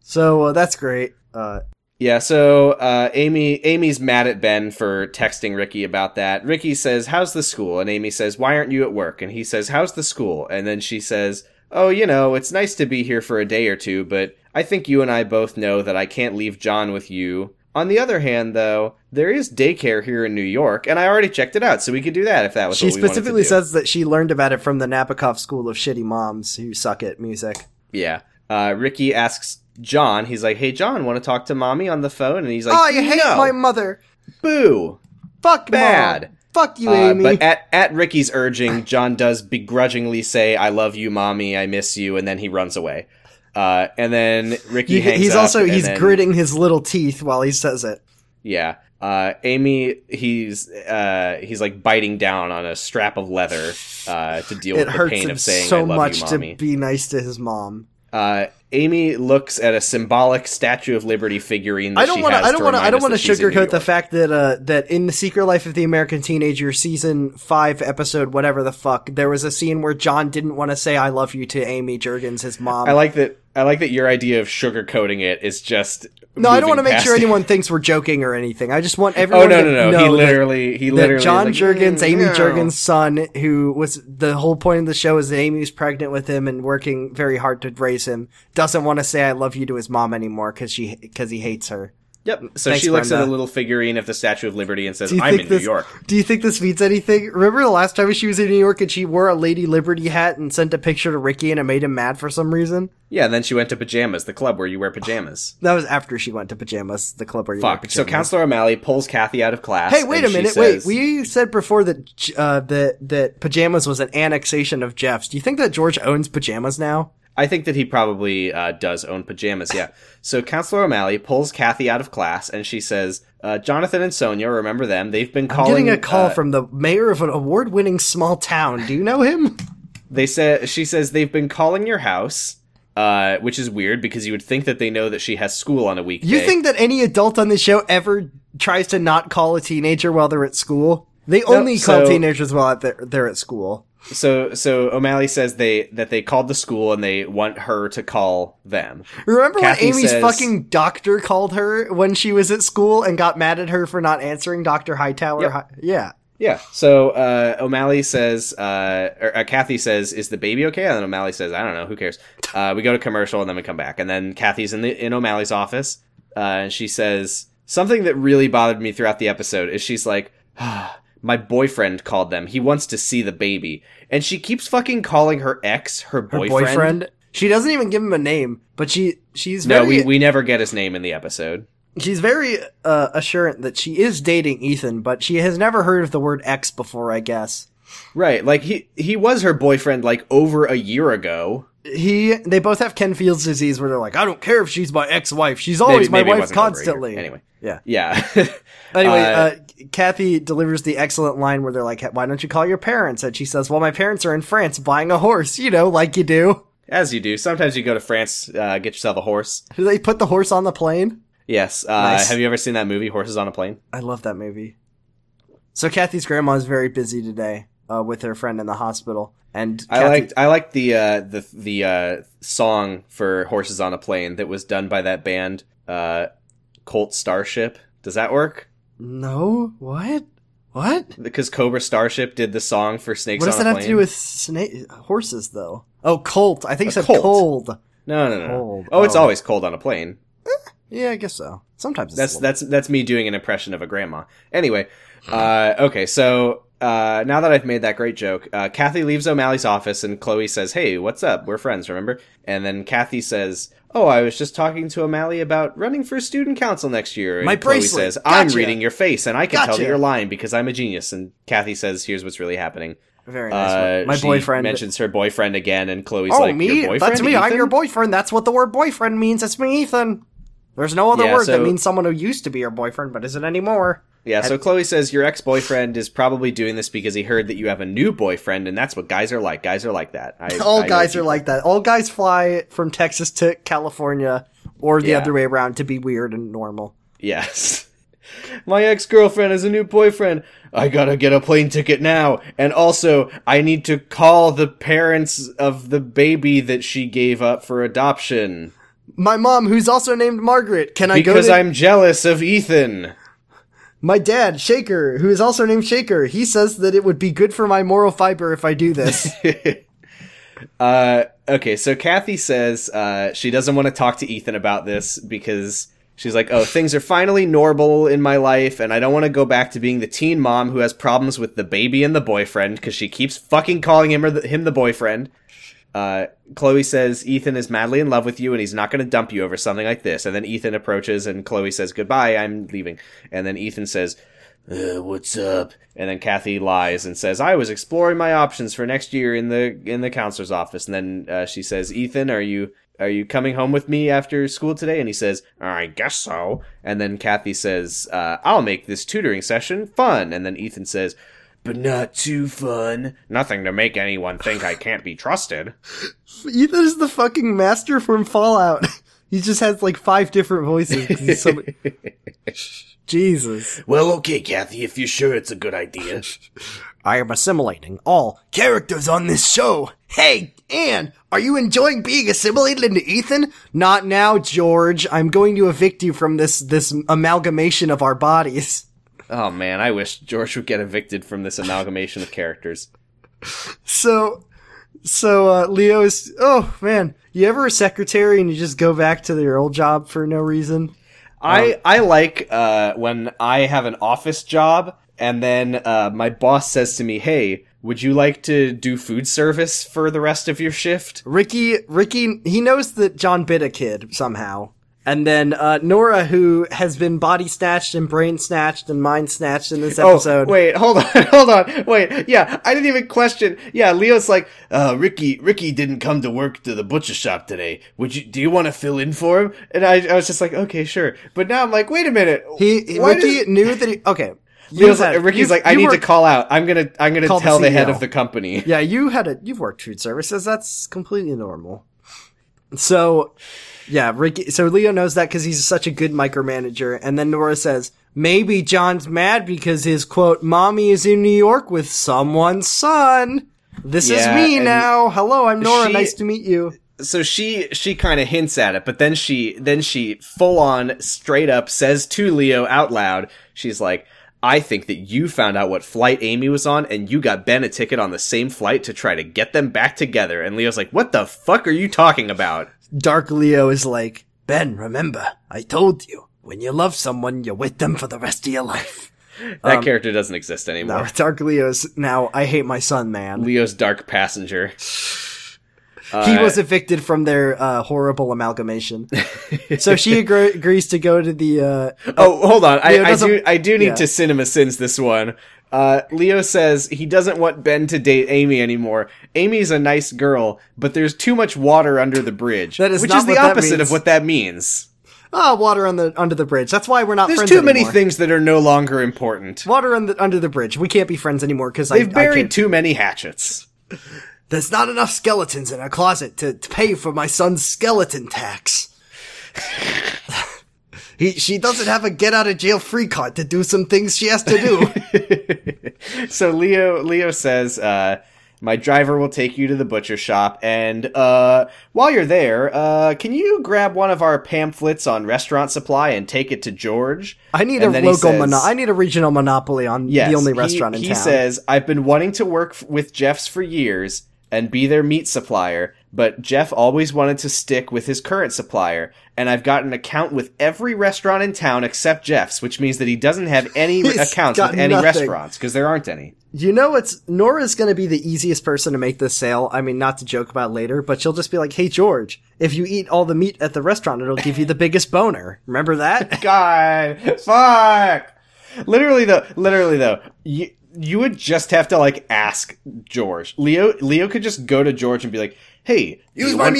So, that's great. Yeah, so Amy's mad at Ben for texting Ricky about that. Ricky says, "How's the school?" And Amy says, "Why aren't you at work?" And he says, "How's the school?" And then she says, "Oh, you know, it's nice to be here for a day or two, but I think you and I both know that I can't leave John with you. On the other hand, though, there is daycare here in New York, and I already checked it out, so we could do that if that was what we wanted to do." She specifically says that she learned about it from the Nabokov School of Shitty Moms Who Suck at Music. Yeah. Ricky asks John, he's like, "Hey, John, want to talk to mommy on the phone?" And he's like, "Oh, you hate my mother. Boo. Fuck, bad. Mom. Fuck you, Amy. But at Ricky's urging, John does begrudgingly say, "I love you, mommy. I miss you," and then he runs away. And then Ricky hangs up. He's gritting his little teeth while he says it. Yeah. Amy, he's like biting down on a strap of leather to deal with the pain of saying, "I love you, mommy." It hurts him so much to be nice to his mom. Amy looks at a symbolic Statue of Liberty figurine that she has. I don't want to sugarcoat the fact that that in The Secret Life of the American Teenager, season 5, episode whatever the fuck, there was a scene where John didn't want to say "I love you" to Amy Jergens, his mom. I like that your idea of sugarcoating it is just no. I don't want to make sure anyone thinks we're joking or anything. I just want everyone. No. He literally. John Jergens, Amy Jergens' son, who was the whole point of the show, is that Amy was pregnant with him and working very hard to raise him. Doesn't want to say "I love you" to his mom anymore because he hates her. Yep. So she looks at a little figurine of the Statue of Liberty and says, "I'm in New York." Do you think this means anything? Remember the last time she was in New York and she wore a Lady Liberty hat and sent a picture to Ricky and it made him mad for some reason? Yeah, and then she went to pajamas, the club where you wear pajamas. That was after she went to pajamas, the club where you wear pajamas. So Counselor O'Malley pulls Kathy out of class. Hey, wait a minute. Says, wait, we said before that pajamas was an annexation of Jeff's. Do you think that George owns pajamas now? I think that he probably does own pajamas, yeah. So Counselor O'Malley pulls Kathy out of class, and she says, Jonathan and Sonia, remember them? They've been calling... I'm getting a call from the mayor of an award-winning small town. Do you know him? She says, they've been calling your house, which is weird, because you would think that they know that she has school on a weekday. You think that any adult on this show ever tries to not call a teenager while they're at school? They only call teenagers while they're at school. So O'Malley says that they called the school and they want her to call them. Remember Kathy when Amy's fucking doctor called her when she was at school and got mad at her for not answering Dr. Hightower? Yep. Yeah. So O'Malley says, Kathy says, "Is the baby okay?" And then O'Malley says, "I don't know. Who cares?" We go to commercial and then we come back. And then Kathy's in O'Malley's office, and she says something that really bothered me throughout the episode. Is she's like, "My boyfriend called them. He wants to see the baby." And she keeps fucking calling her ex her boyfriend. She doesn't even give him a name, but she's very... No, we never get his name in the episode. She's very assured that she is dating Ethan, but she has never heard of the word ex before, I guess. Right, like he was her boyfriend like over a year ago. They both have Ken Fields disease where they're like, "I don't care if she's my ex-wife. She's always my wife constantly." Anyway. Yeah. Anyway, Kathy delivers the excellent line where they're like, "Why don't you call your parents?" And she says, "Well, my parents are in France buying a horse," you know, like you do. As you do. Sometimes you go to France, get yourself a horse. Do they put the horse on the plane? Yes. Nice. Have you ever seen that movie, Horses on a Plane? I love that movie. So Kathy's grandma is very busy today with her friend in the hospital. And I liked the song for "Horses on a Plane" that was done by that band, Colt Starship. Does that work? No. What? Because Cobra Starship did the song for "Snakes on a Plane." What does that have to do with horses, though? Oh, Colt. I think it's cold. No. Cold. Oh, it's always cold on a plane. Yeah, I guess so. Sometimes it's that's me doing an impression of a grandma. Anyway, okay, so. Now that I've made that great joke, Kathy leaves O'Malley's office and Chloe says, "Hey, what's up? We're friends, remember?" And then Kathy says, "Oh, I was just talking to O'Malley about running for student council next year." And Chloe says, "I'm reading your face and I can tell that you're lying because I'm a genius." And Kathy says, "Here's what's really happening." Very nice. My boyfriend. Mentions her boyfriend again and Chloe's "Me? Your boyfriend? That's me, Ethan? I'm your boyfriend. That's what the word boyfriend means. It's me, Ethan." There's no other word that means someone who used to be your boyfriend but isn't anymore. Yeah, so Chloe says your ex-boyfriend is probably doing this because he heard that you have a new boyfriend, and that's what guys are like. Guys are like that. All guys are like that. All guys fly from Texas to California or the other way around to be weird and normal. Yes. "My ex-girlfriend has a new boyfriend. I gotta get a plane ticket now. And also, I need to call the parents of the baby that she gave up for adoption. My mom, who's also named Margaret, because I'm jealous of Ethan. My dad, Shaker, who is also named Shaker, he says that it would be good for my moral fiber if I do this." Okay, so Kathy says she doesn't want to talk to Ethan about this because she's like, "Oh, things are finally normal in my life, and I don't want to go back to being the teen mom who has problems with the baby and the boyfriend," because she keeps fucking calling him the boyfriend. Chloe says Ethan is madly in love with you and he's not going to dump you over something like this. And then Ethan approaches and Chloe says, "Goodbye, I'm leaving." And then Ethan says, What's up? And then Kathy lies and says, I was exploring my options for next year in the counselor's office. And then she says, Ethan, are you coming home with me after school today? And he says, I guess so. And then Kathy says, I'll make this tutoring session fun. And then Ethan says, but not too fun. Nothing to make anyone think I can't be trusted. Ethan is the fucking master from Fallout. He just has like 5 different voices. So Jesus. Well, okay, Kathy, if you're sure it's a good idea. I am assimilating all characters on this show. Hey, Anne, are you enjoying being assimilated into Ethan? Not now, George. I'm going to evict you from this amalgamation of our bodies. Oh, man, I wish George would get evicted from this amalgamation of characters. So, Leo is... Oh, man, you ever a secretary and you just go back to your old job for no reason? I like when I have an office job and then my boss says to me, hey, would you like to do food service for the rest of your shift? Ricky, he knows that John bit a kid somehow. And then Nora, who has been body snatched and brain snatched and mind snatched in this episode. Oh, wait, hold on. Wait, yeah, I didn't even question. Yeah, Leo's like, Ricky didn't come to work to the butcher shop today. Do you want to fill in for him? And I was just like, okay, sure. But now I'm like, wait a minute. Ricky knew that. Leo's like, Ricky's like, I need to call out. I'm gonna tell the head of the company. Yeah, you've worked food services. That's completely normal. So, yeah, Ricky. So Leo knows that because he's such a good micromanager. And then Nora says, maybe John's mad because his, quote, mommy is in New York with someone's son. This is me now. Hello, I'm Nora. Nice to meet you. So she kind of hints at it, but then she full on straight up says to Leo out loud, she's like, I think that you found out what flight Amy was on, and you got Ben a ticket on the same flight to try to get them back together. And Leo's like, what the fuck are you talking about? Dark Leo is like, Ben, remember, I told you, when you love someone, you're with them for the rest of your life. That character doesn't exist anymore. No, Dark Leo's now, I hate my son, man. Leo's dark passenger. He was evicted from their horrible amalgamation. So she agrees to go to the... hold on. I do need to Cinema Sins this one. Leo says he doesn't want Ben to date Amy anymore. Amy's a nice girl, but there's too much water under the bridge. Which is the opposite of what that means. Water under the bridge. That's why we're not friends anymore. There's too many things that are no longer important. Water under the bridge. We can't be friends anymore because They've buried too many hatchets. There's not enough skeletons in our closet to pay for my son's skeleton tax. She doesn't have a get-out-of-jail-free card to do some things she has to do. So Leo says, my driver will take you to the butcher shop, and while you're there, can you grab one of our pamphlets on restaurant supply and take it to George? I need a regional monopoly on the only restaurant in town. He says, I've been wanting to work with Jeff's for years and be their meat supplier, but Jeff always wanted to stick with his current supplier, and I've got an account with every restaurant in town except Jeff's, which means that he doesn't have any accounts with any restaurants, because there aren't any. You know, Nora's going to be the easiest person to make this sale. I mean, not to joke about later, but she'll just be like, hey, George, if you eat all the meat at the restaurant, it'll give you the biggest boner. Remember that? God, fuck! Literally though, you would just have to, like, ask George. Leo could just go to George and be like, hey, do you want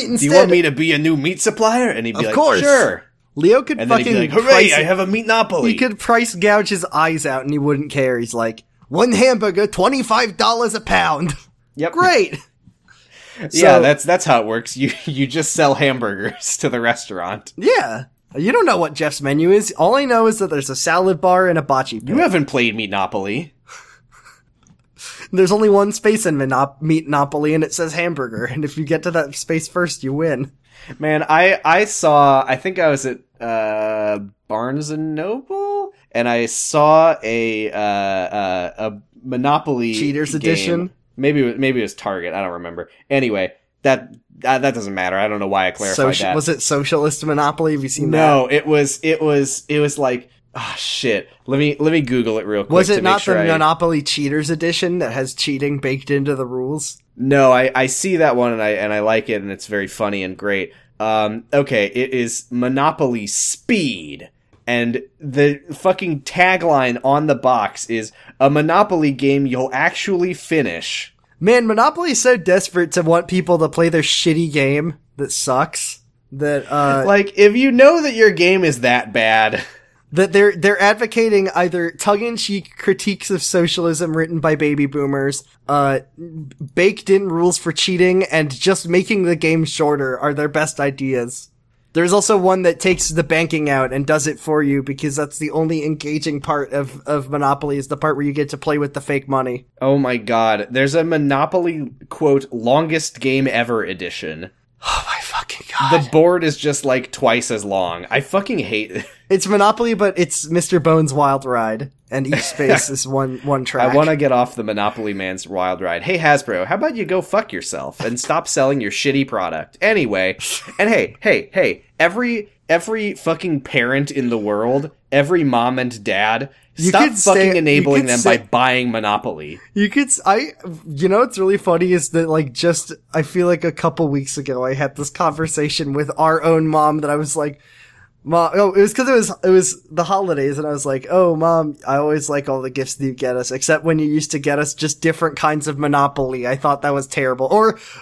me to be a new meat supplier? And he'd be like, sure. Leo could and fucking like, hooray, I have a meatnopoly. He could price gouge his eyes out and he wouldn't care. He's like, one hamburger, $25 a pound. Yep. Great. Yeah, that's how it works. You just sell hamburgers to the restaurant. Yeah. You don't know what Jeff's menu is. All I know is that there's a salad bar and a bocce pit. You haven't played Meatnopoly. There's only one space in Meatnopoly, and it says hamburger. And if you get to that space first, you win. Man, I think I was at Barnes & Noble, and I saw a Monopoly Cheaters game. Edition. Maybe it was Target. I don't remember. Anyway, that doesn't matter. I don't know why I clarified that. Was it Socialist Monopoly? Have you seen that? No, it was like... Ah, oh, shit. Let me Google it real quick. Was it not the Monopoly Cheaters Edition that has cheating baked into the rules? No, I see that one and I like it and it's very funny and great. Okay, it is Monopoly Speed. And the fucking tagline on the box is, a Monopoly game you'll actually finish. Man, Monopoly's so desperate to want people to play their shitty game that sucks. That, like, if you know that your game is that bad... That they're advocating either tongue-in-cheek critiques of socialism written by baby boomers, baked-in rules for cheating, and just making the game shorter are their best ideas. There's also one that takes the banking out and does it for you, because that's the only engaging part of Monopoly, is the part where you get to play with the fake money. Oh my god, there's a Monopoly, quote, longest game ever edition. Oh my fucking god. The board is just like twice as long. I fucking hate it. It's Monopoly, but it's Mr. Bones' Wild Ride, and each space is one track. I want to get off the Monopoly man's Wild Ride. Hey, Hasbro, how about you go fuck yourself and stop selling your shitty product? Anyway, and hey, every fucking parent in the world, every mom and dad, stop fucking enabling them by buying Monopoly. You know what's really funny is that, like, just, I feel like a couple weeks ago I had this conversation with our own mom that I was like, Mom, oh, it was because it was the holidays, and I was like, oh, Mom, I always like all the gifts that you get us, except when you used to get us just different kinds of Monopoly. I thought that was terrible.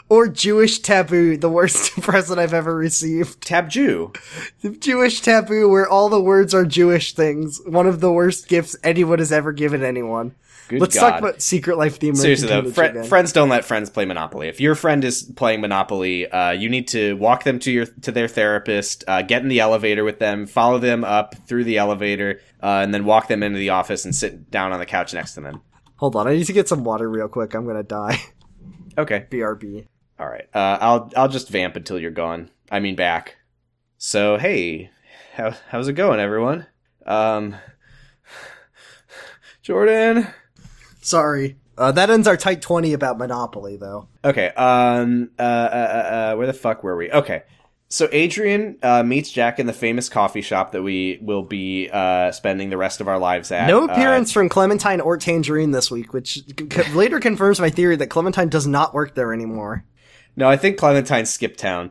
Or Jewish Taboo, the worst present I've ever received. Tabju. The Jewish Taboo, where all the words are Jewish things. One of the worst gifts anyone has ever given anyone. Good Let's God. Talk about Secret Life of the American Seriously, though, friends don't let friends play Monopoly. If your friend is playing Monopoly, you need to walk them to their therapist, get in the elevator with them, follow them up through the elevator, and then walk them into the office and sit down on the couch next to them. Hold on, I need to get some water real quick. I'm gonna die. Okay. BRB. All right. I'll just vamp until you're gone. I mean back. So hey, how's it going, everyone? Jordan. Sorry. That ends our tight 20 about Monopoly, though. Okay, where the fuck were we? Okay, so Adrian meets Jack in the famous coffee shop that we will be spending the rest of our lives at. No appearance from Clementine or Tangerine this week, which later confirms my theory that Clementine does not work there anymore. No, I think Clementine skipped town.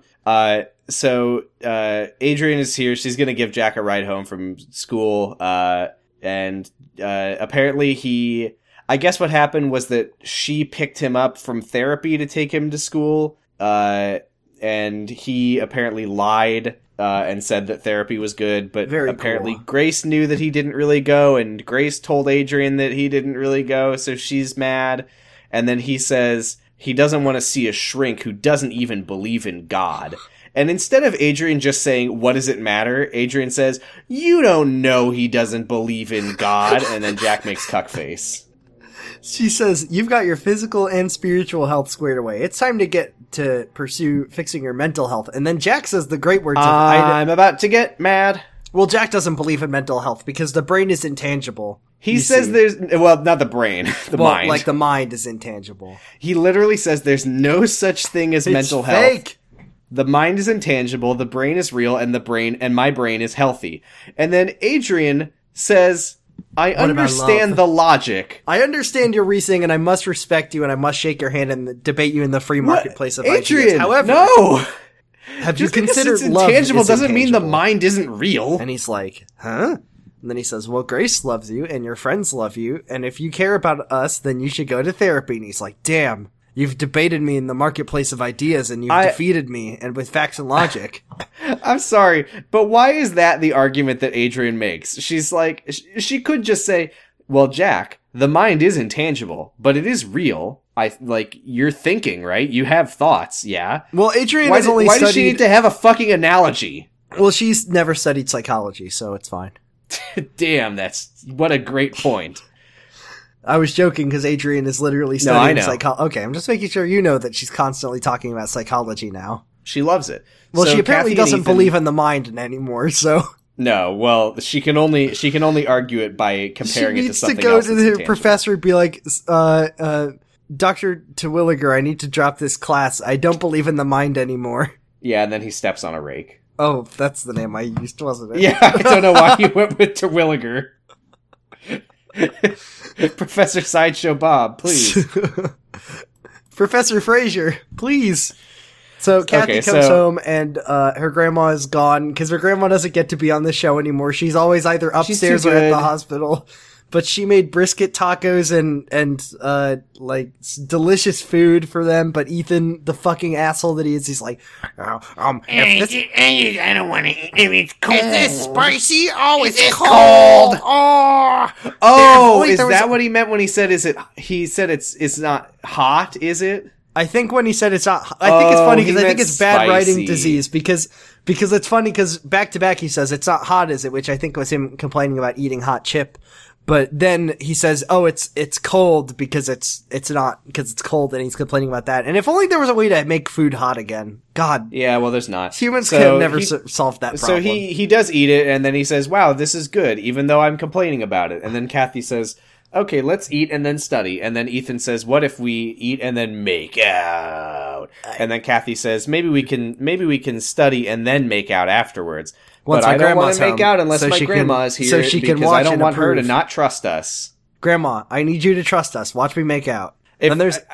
So Adrian is here. She's gonna give Jack a ride home from school, and apparently he... I guess what happened was that she picked him up from therapy to take him to school, and he apparently lied and said that therapy was good, but Very apparently cool. Grace knew that he didn't really go, and Grace told Adrian that he didn't really go, so she's mad. And then he says he doesn't want to see a shrink who doesn't even believe in God. And instead of Adrian just saying, what does it matter? Adrian says, you don't know he doesn't believe in God. And then Jack makes cuck face. She says, you've got your physical and spiritual health squared away. It's time to get to pursue fixing your mental health. And then Jack says the great words I'm about to get mad. Well, Jack doesn't believe in mental health because the brain is intangible. He says not the brain, the mind. Like the mind is intangible. He literally says there's no such thing as mental health. It's fake. The mind is intangible, the brain is real, and my brain is healthy. And then Adrian says... I understand the logic. I understand your reasoning, and I must respect you, and I must shake your hand and debate you in the free marketplace of Adrian, ideas. However, no. Have Just you considered it's love intangible doesn't intangible. Mean the mind isn't real. And he's like, huh? And then he says, well, Grace loves you, and your friends love you, and if you care about us, then you should go to therapy. And he's like, damn, you've debated me in the marketplace of ideas, and you've defeated me, and with facts and logic. I'm sorry, but why is that the argument that Adrian makes? She's like, she could just say, well, Jack, the mind is intangible, but it is real. You're thinking, right? You have thoughts, yeah? Well, Adrian has only studied... Why does she need to have a fucking analogy? Well, she's never studied psychology, so it's fine. Damn, what a great point. I was joking because Adrian is literally studying psychology. Okay, I'm just making sure you know that she's constantly talking about psychology now. She loves it. Well, so she apparently doesn't believe in the mind anymore, so... No, well, she can only argue it by comparing it to something else. She needs to go to the professor and be like, Dr. Terwilliger, I need to drop this class. I don't believe in the mind anymore. Yeah, and then he steps on a rake. Oh, that's the name I used, wasn't it? Yeah, I don't know why you went with Terwilliger. Professor Sideshow Bob, please. Professor Frazier, please. So Kathy comes home, and her grandma is gone, because her grandma doesn't get to be on the show anymore. She's always either upstairs or at the hospital. But she made brisket tacos and like delicious food for them. But Ethan, the fucking asshole that he is, he's like, I don't want to. If it's cold, is this spicy? Oh, it's cold. Oh, is that what he meant when he said? Is it? He said it's not hot. Is it? I think when he said it's not. I think it's funny because I think it's bad writing disease because it's funny because back to back he says it's not hot, is it? Which I think was him complaining about eating hot chip. But then he says, "Oh, it's cold because it's not because it's cold," and he's complaining about that. And if only there was a way to make food hot again. God. Yeah, well, there's not. Humans can never solve that problem. So he does eat it, and then he says, "Wow, this is good," even though I'm complaining about it. And then Kathy says, "Okay, let's eat and then study." And then Ethan says, "What if we eat and then make out?" And then Kathy says, "Maybe we can study and then make out afterwards." But I don't want to make out unless my grandma is here because I don't want her to not trust us. Grandma, I need you to trust us. Watch me make out. If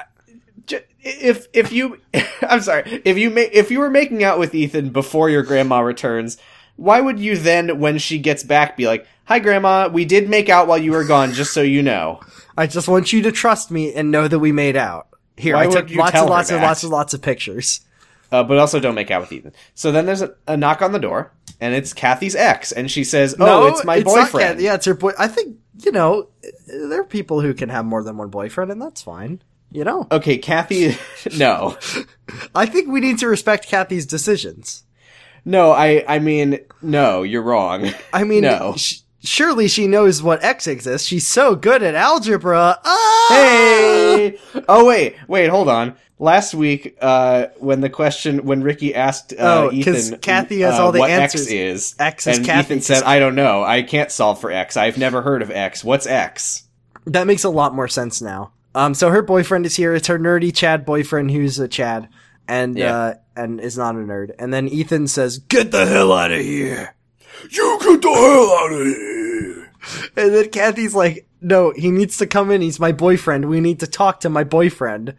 you were making out with Ethan before your grandma returns, why would you then, when she gets back, be like, "Hi, Grandma, we did make out while you were gone, just so you know. I just want you to trust me and know that we made out. Here, I took lots and lots of pictures." But also don't make out with Ethan. So then there's a knock on the door, and it's Kathy's ex, and she says, it's my boyfriend. It's her boy. I think, there are people who can have more than one boyfriend, and that's fine. Okay, Kathy, no. I think we need to respect Kathy's decisions. No, I mean, no, you're wrong. I mean, no. Surely she knows what X exists. She's so good at algebra. Oh! Hey! Oh, wait, hold on. Last week, when Ricky asked Ethan, Kathy has all the what answers. X is. X is and Kathy. Ethan said, "I don't know. I can't solve for X. I've never heard of X. What's X?" That makes a lot more sense now. So her boyfriend is here. It's her nerdy Chad boyfriend, who's a Chad, and is not a nerd. And then Ethan says, "Get the hell out of here. You get the hell out of here." And then Kathy's like, "No, he needs to come in. He's my boyfriend. We need to talk to my boyfriend."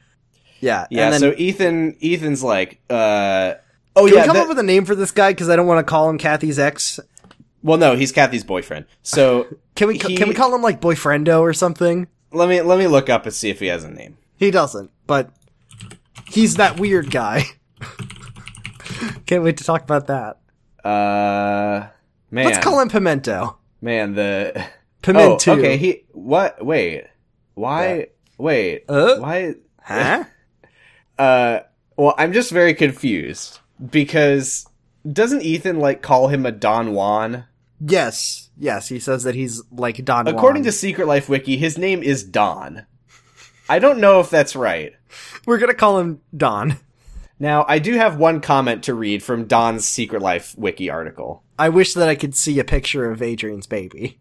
Yeah. Yeah. And then, so Ethan's like, come up with a name for this guy? Cause I don't want to call him Kathy's ex. Well, no, he's Kathy's boyfriend. So can we call him like Boyfriendo or something? Let me look up and see if he has a name. He doesn't, but he's that weird guy. Can't wait to talk about that. Man. Let's call him Pimento. Man, the... Pimento. Oh, okay, he... What? Wait. Why? Yeah. Wait. Why? Huh? Well, I'm just very confused. Because doesn't Ethan, call him a Don Juan? Yes. Yes, he says that he's, Don Juan. According to Secret Life Wiki, his name is Don. I don't know if that's right. We're gonna call him Don. Now, I do have one comment to read from Don's Secret Life Wiki article. I wish that I could see a picture of Adrian's baby.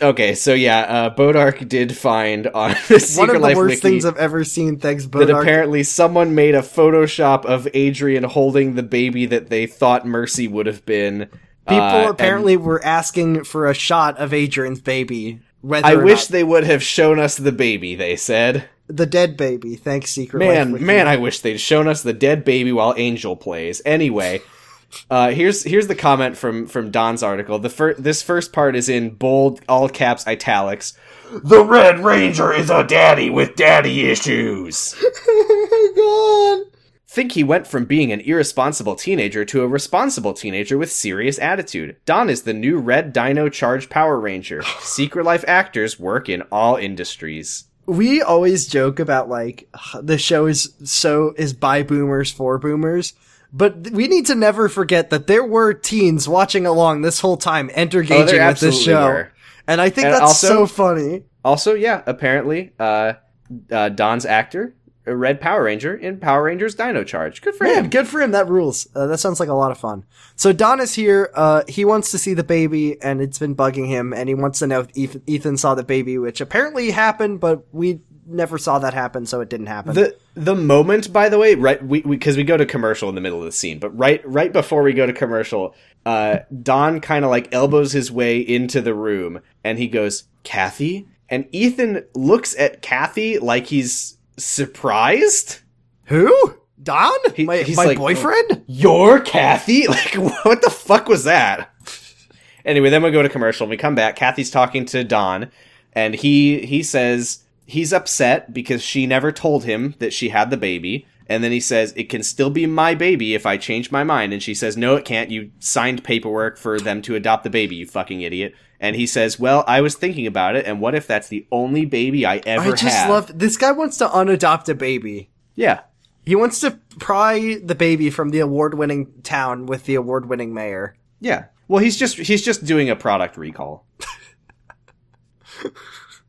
Okay, so yeah, Bodark did find on the Secret Life Wiki... One of the worst things I've ever seen, thanks Bodark. That apparently someone made a Photoshop of Adrian holding the baby that they thought Mercy would have been. People apparently were asking for a shot of Adrian's baby. I wish they would have shown us the baby, they said. The dead baby, thanks Secret Life Wiki. Man, I wish they'd shown us the dead baby while Angel plays. Anyway, here's the comment from Don's article. This first part is in bold, all caps, italics. "The Red Ranger is a daddy with daddy issues." Oh, God. "Think he went from being an irresponsible teenager to a responsible teenager with serious attitude. Don is the new Red Dino Charge Power Ranger. Secret Life actors work in all industries." We always joke about, the show is by boomers for boomers, but we need to never forget that there were teens watching along this whole time, intergaging with this show. Were. And I think that's so funny. Also, yeah, apparently, Don's actor, a Red Power Ranger in Power Rangers Dino Charge. Good for him. Good for him. That rules. That sounds like a lot of fun. So Don is here. He wants to see the baby, and it's been bugging him, and he wants to know if Ethan saw the baby, which apparently happened, but we never saw that happen, so it didn't happen. The moment, by the way, right? Because we go to commercial in the middle of the scene, but right before we go to commercial, Don kind of elbows his way into the room, and he goes, "Kathy?" And Ethan looks at Kathy like he's surprised? Who? Don? My boyfriend? You're Kathy? Like, what the fuck was that? Anyway, then we go to commercial. We come back. Kathy's talking to Don, and he says he's upset because she never told him that she had the baby. And then he says, it can still be my baby if I change my mind. And she says, no, it can't. You signed paperwork for them to adopt the baby, you fucking idiot. And he says, well, I was thinking about it, and what if that's the only baby I ever have? I just love... This guy wants to unadopt a baby. Yeah. He wants to pry the baby from the award-winning town with the award-winning mayor. Yeah. Well, he's just doing a product recall.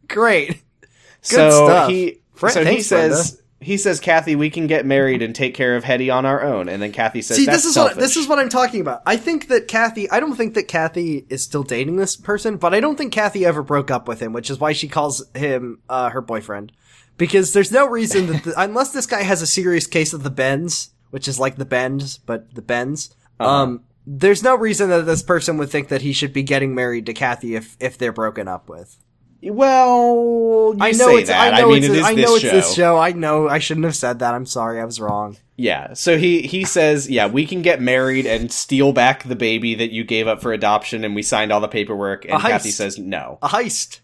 Great. Good stuff. He says, Kathy, we can get married and take care of Hetty on our own. And then Kathy says, this is what I'm talking about. I don't think that Kathy is still dating this person, but I don't think Kathy ever broke up with him, which is why she calls him her boyfriend. Because there's no reason that unless this guy has a serious case of the bends, which is like the bends, but the bends, there's no reason that this person would think that he should be getting married to Kathy if they're broken up with. Well, I know it's this show. I know I shouldn't have said that. I'm sorry. I was wrong. Yeah. So he says, yeah, we can get married and steal back the baby that you gave up for adoption. And we signed all the paperwork. And Kathy says no. A heist.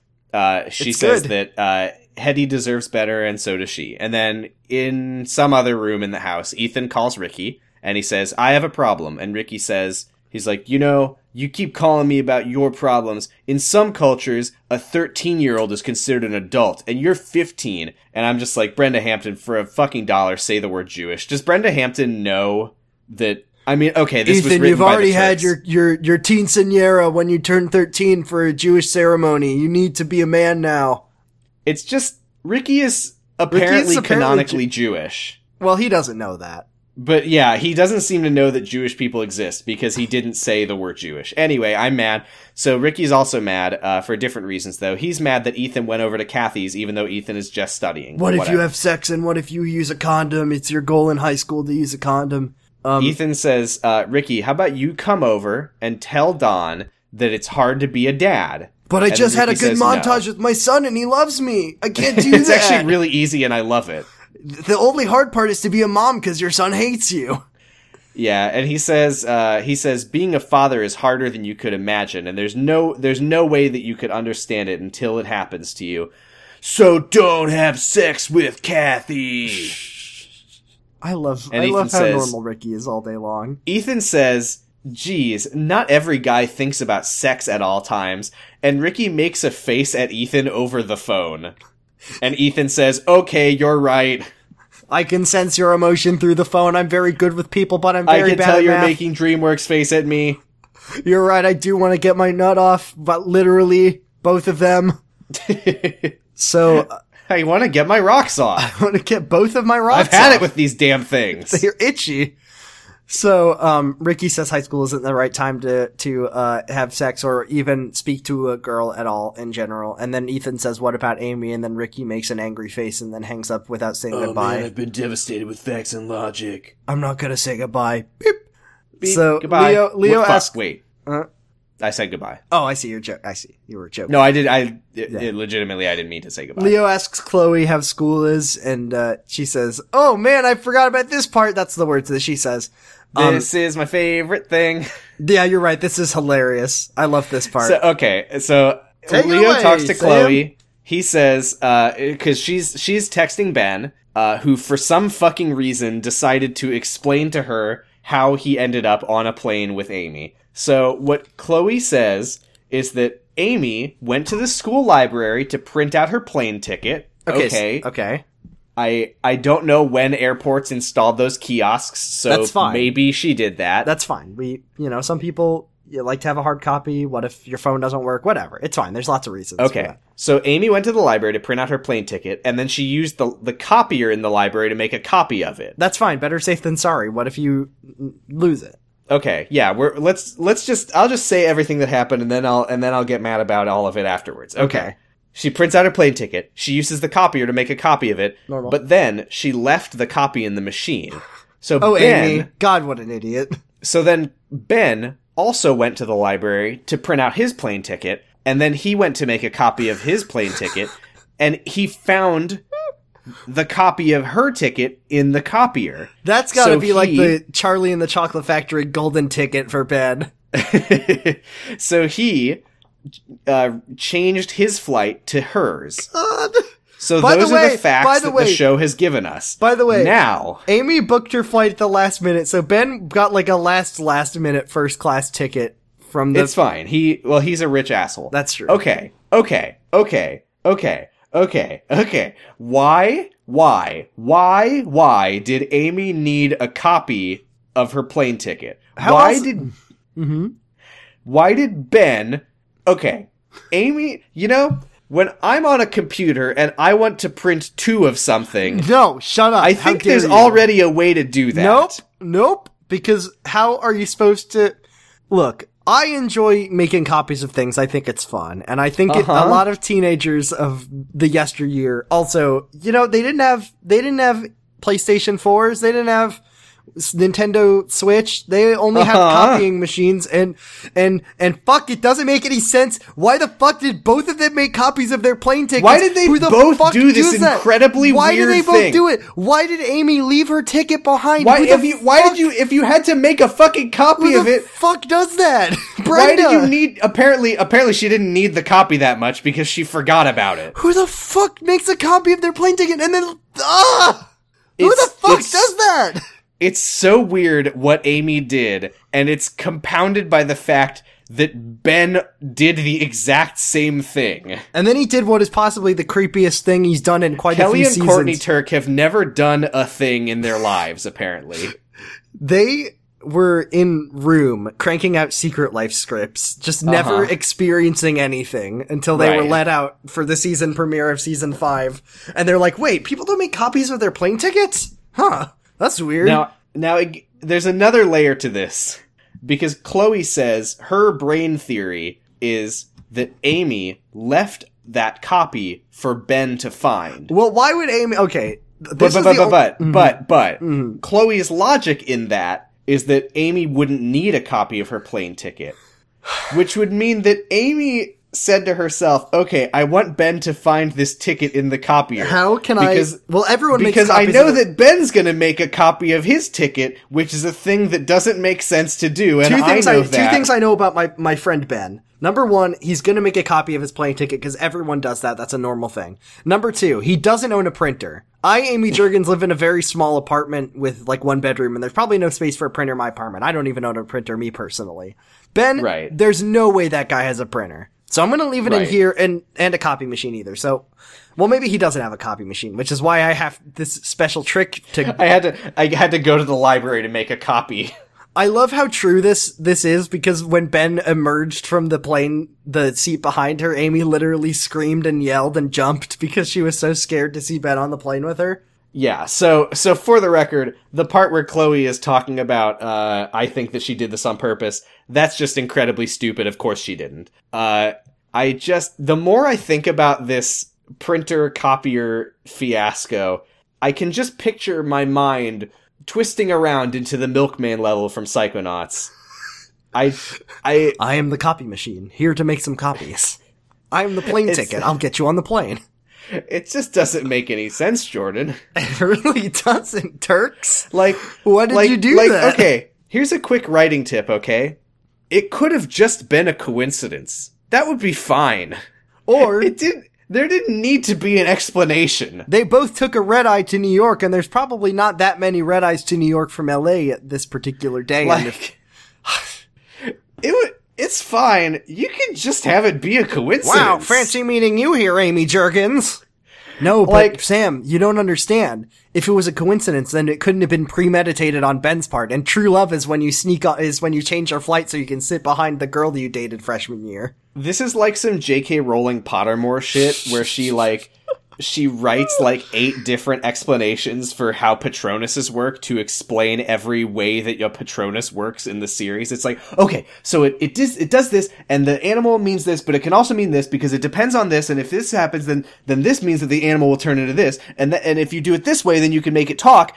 She says that Hetty deserves better. And so does she. And then in some other room in the house, Ethan calls Ricky and he says, I have a problem. And Ricky says, he's like, you know, you keep calling me about your problems. In some cultures, a 13-year-old is considered an adult, and you're 15. And I'm just like, Brenda Hampton, for a fucking dollar, say the word Jewish. Does Brenda Hampton know that... I mean, okay, this Ethan, was written by the Turks. You've already had your quinceañera when you turned 13 for a Jewish ceremony. You need to be a man now. It's just... Ricky is apparently canonically Jewish. Well, he doesn't know that. But yeah, he doesn't seem to know that Jewish people exist because he didn't say the word Jewish. Anyway, I'm mad. So Ricky's also mad for different reasons, though. He's mad that Ethan went over to Kathy's, even though Ethan is just studying. What if you have sex and what if you use a condom? It's your goal in high school to use a condom. Ethan says, Ricky, how about you come over and tell Don that it's hard to be a dad? But I just had a good montage with my son and he loves me. I can't do that. It's actually really easy and I love it. The only hard part is to be a mom because your son hates you. Yeah, and he says being a father is harder than you could imagine, and there's no way that you could understand it until it happens to you. So don't have sex with Kathy. I love how normal Ricky is all day long. Ethan says, geez, not every guy thinks about sex at all times, and Ricky makes a face at Ethan over the phone. And Ethan says, okay, you're right. I can sense your emotion through the phone. I'm very good with people, but I'm very bad at math. I can tell you're making DreamWorks face at me. You're right. I do want to get my nut off, but literally both of them. So I want to get my rocks off. I want to get both of my rocks off. I've had it with these damn things. They're itchy. So Ricky says high school isn't the right time to have sex or even speak to a girl at all in general. And then Ethan says, what about Amy? And then Ricky makes an angry face and then hangs up without saying goodbye. Man, I've been devastated with facts and logic. I'm not going to say goodbye. Beep. Beep. So goodbye. Leo asks... Wait. I said goodbye. Oh, I see your joke. I see. You were joking. No, I did. Legitimately, I didn't mean to say goodbye. Leo asks Chloe how school is, and she says, oh, man, I forgot about this part. That's the words that she says. This is my favorite thing. Yeah, you're right. This is hilarious. I love this part. So Leo talks to Chloe. He says, because she's texting Ben, who for some fucking reason decided to explain to her how he ended up on a plane with Amy. So what Chloe says is that Amy went to the school library to print out her plane ticket. Okay. I don't know when airports installed those kiosks, so maybe she did that. That's fine. Some people like to have a hard copy. What if your phone doesn't work? Whatever. It's fine. There's lots of reasons for that. So Amy went to the library to print out her plane ticket, and then she used the copier in the library to make a copy of it. That's fine. Better safe than sorry. What if you lose it? Okay, yeah, I'll just say everything that happened, and then I'll get mad about all of it afterwards. Okay. She prints out her plane ticket. She uses the copier to make a copy of it. Normal. But then she left the copy in the machine. So Amy, God, what an idiot. So then Ben also went to the library to print out his plane ticket, and then he went to make a copy of his plane ticket, and he found the copy of her ticket in the copier. That's gotta be like the Charlie and the Chocolate Factory golden ticket for bed. So he changed his flight to hers. God. So those are the facts that the show has given us. By the way, now Amy booked her flight at the last minute, so Ben got like a last minute first class ticket from the... It's fine. He's a rich asshole. That's true. Okay. Why did Amy need a copy of her plane ticket? Why did Ben... Okay, Amy, you know... When I'm on a computer and I want to print two of something... No, shut up. I think there's already a way to do that. Nope. Because how are you supposed to... Look, I enjoy making copies of things. I think it's fun. And I think a lot of teenagers of the yesteryear also... You know, they didn't have PlayStation 4s. They didn't have Nintendo Switch. They only have copying machines, and fuck, it doesn't make any sense. Why the fuck did both of them make copies of their plane tickets? Why did they both do this incredibly weird thing? Why did they both do it? Why did Amy leave her ticket behind? If you had to make a fucking copy of it, fuck does that? Brenda. Why did you need? Apparently she didn't need the copy that much because she forgot about it. Who the fuck makes a copy of their plane ticket and then who the fuck does that? It's so weird what Amy did, and it's compounded by the fact that Ben did the exact same thing. And then he did what is possibly the creepiest thing he's done in quite a few seasons. Kelly and Courtney Turk have never done a thing in their lives, apparently. They were in room cranking out Secret Life scripts, just never experiencing anything until they were let out for the season premiere of season 5. And they're like, wait, people don't make copies of their plane tickets? Huh. That's weird. Now, there's another layer to this, because Chloe says her brain theory is that Amy left that copy for Ben to find. Well, why would Amy... Okay. Chloe's logic in that is that Amy wouldn't need a copy of her plane ticket, which would mean that Amy said to herself, okay, I want Ben to find this ticket in the copier. How can everyone makes copies. Because I know that Ben's gonna make a copy of his ticket, which is a thing that doesn't make sense to do, and Two things I know about my friend Ben. Number one, he's gonna make a copy of his plane ticket because everyone does that. That's a normal thing. Number two, he doesn't own a printer. I, Amy Jergens, live in a very small apartment with like one bedroom, and there's probably no space for a printer in my apartment. I don't even own a printer, me personally. Ben, there's no way that guy has a printer. So I'm going to leave it in here and a copy machine either. So, well, maybe he doesn't have a copy machine, which is why I have this special trick to... I had to go to the library to make a copy. I love how true this is, because when Ben emerged from the seat behind her, Amy literally screamed and yelled and jumped because she was so scared to see Ben on the plane with her. Yeah, so for the record, the part where Chloe is talking about, I think that she did this on purpose, that's just incredibly stupid. Of course she didn't. The more I think about this printer copier fiasco, I can just picture my mind twisting around into the milkman level from Psychonauts. I am the copy machine, here to make some copies. I am the plane ticket, I'll get you on the plane. It just doesn't make any sense, Jordan. It really doesn't, Turks. Like, why did you do that? Okay, here's a quick writing tip, okay? It could have just been a coincidence. That would be fine. Or... There didn't need to be an explanation. They both took a red-eye to New York, and there's probably not that many red-eyes to New York from L.A. at this particular day. Like, It's fine. You can just have it be a coincidence. Wow, fancy meeting you here, Amy Jergens. No, but Sam, you don't understand. If it was a coincidence, then it couldn't have been premeditated on Ben's part. And true love is when you change your flight so you can sit behind the girl that you dated freshman year. This is like some J.K. Rowling Pottermore shit where she writes like 8 different explanations for how Patronuses work to explain every way that your Patronus works in the series. It's like, okay, so it does this, and the animal means this, but it can also mean this because it depends on this, and if this happens, then this means that the animal will turn into this, and if you do it this way, then you can make it talk.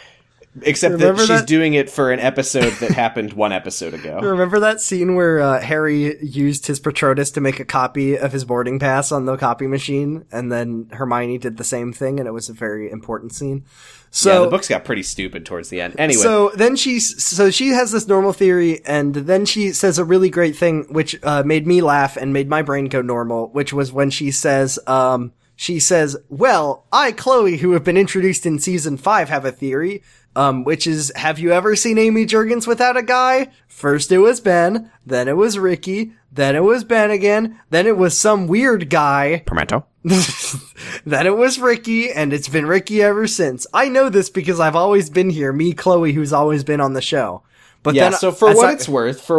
Except remember that she's doing it for an episode that happened one episode ago. Remember that scene where Harry used his Patronus to make a copy of his boarding pass on the copy machine, and then Hermione did the same thing, and it was a very important scene. So, yeah, the books got pretty stupid towards the end. Anyway. So then she has this normal theory, and then she says a really great thing, which made me laugh and made my brain go normal, which was when she says, well, I, Chloe, who have been introduced in season 5, have a theory. Which is, have you ever seen Amy Jergens without a guy? First it was Ben, then it was Ricky, then it was Ben again, then it was some weird guy. Pimento. Then it was Ricky, and it's been Ricky ever since. I know this because I've always been here, me, Chloe, who's always been on the show. But yeah, then, so for what it's worth.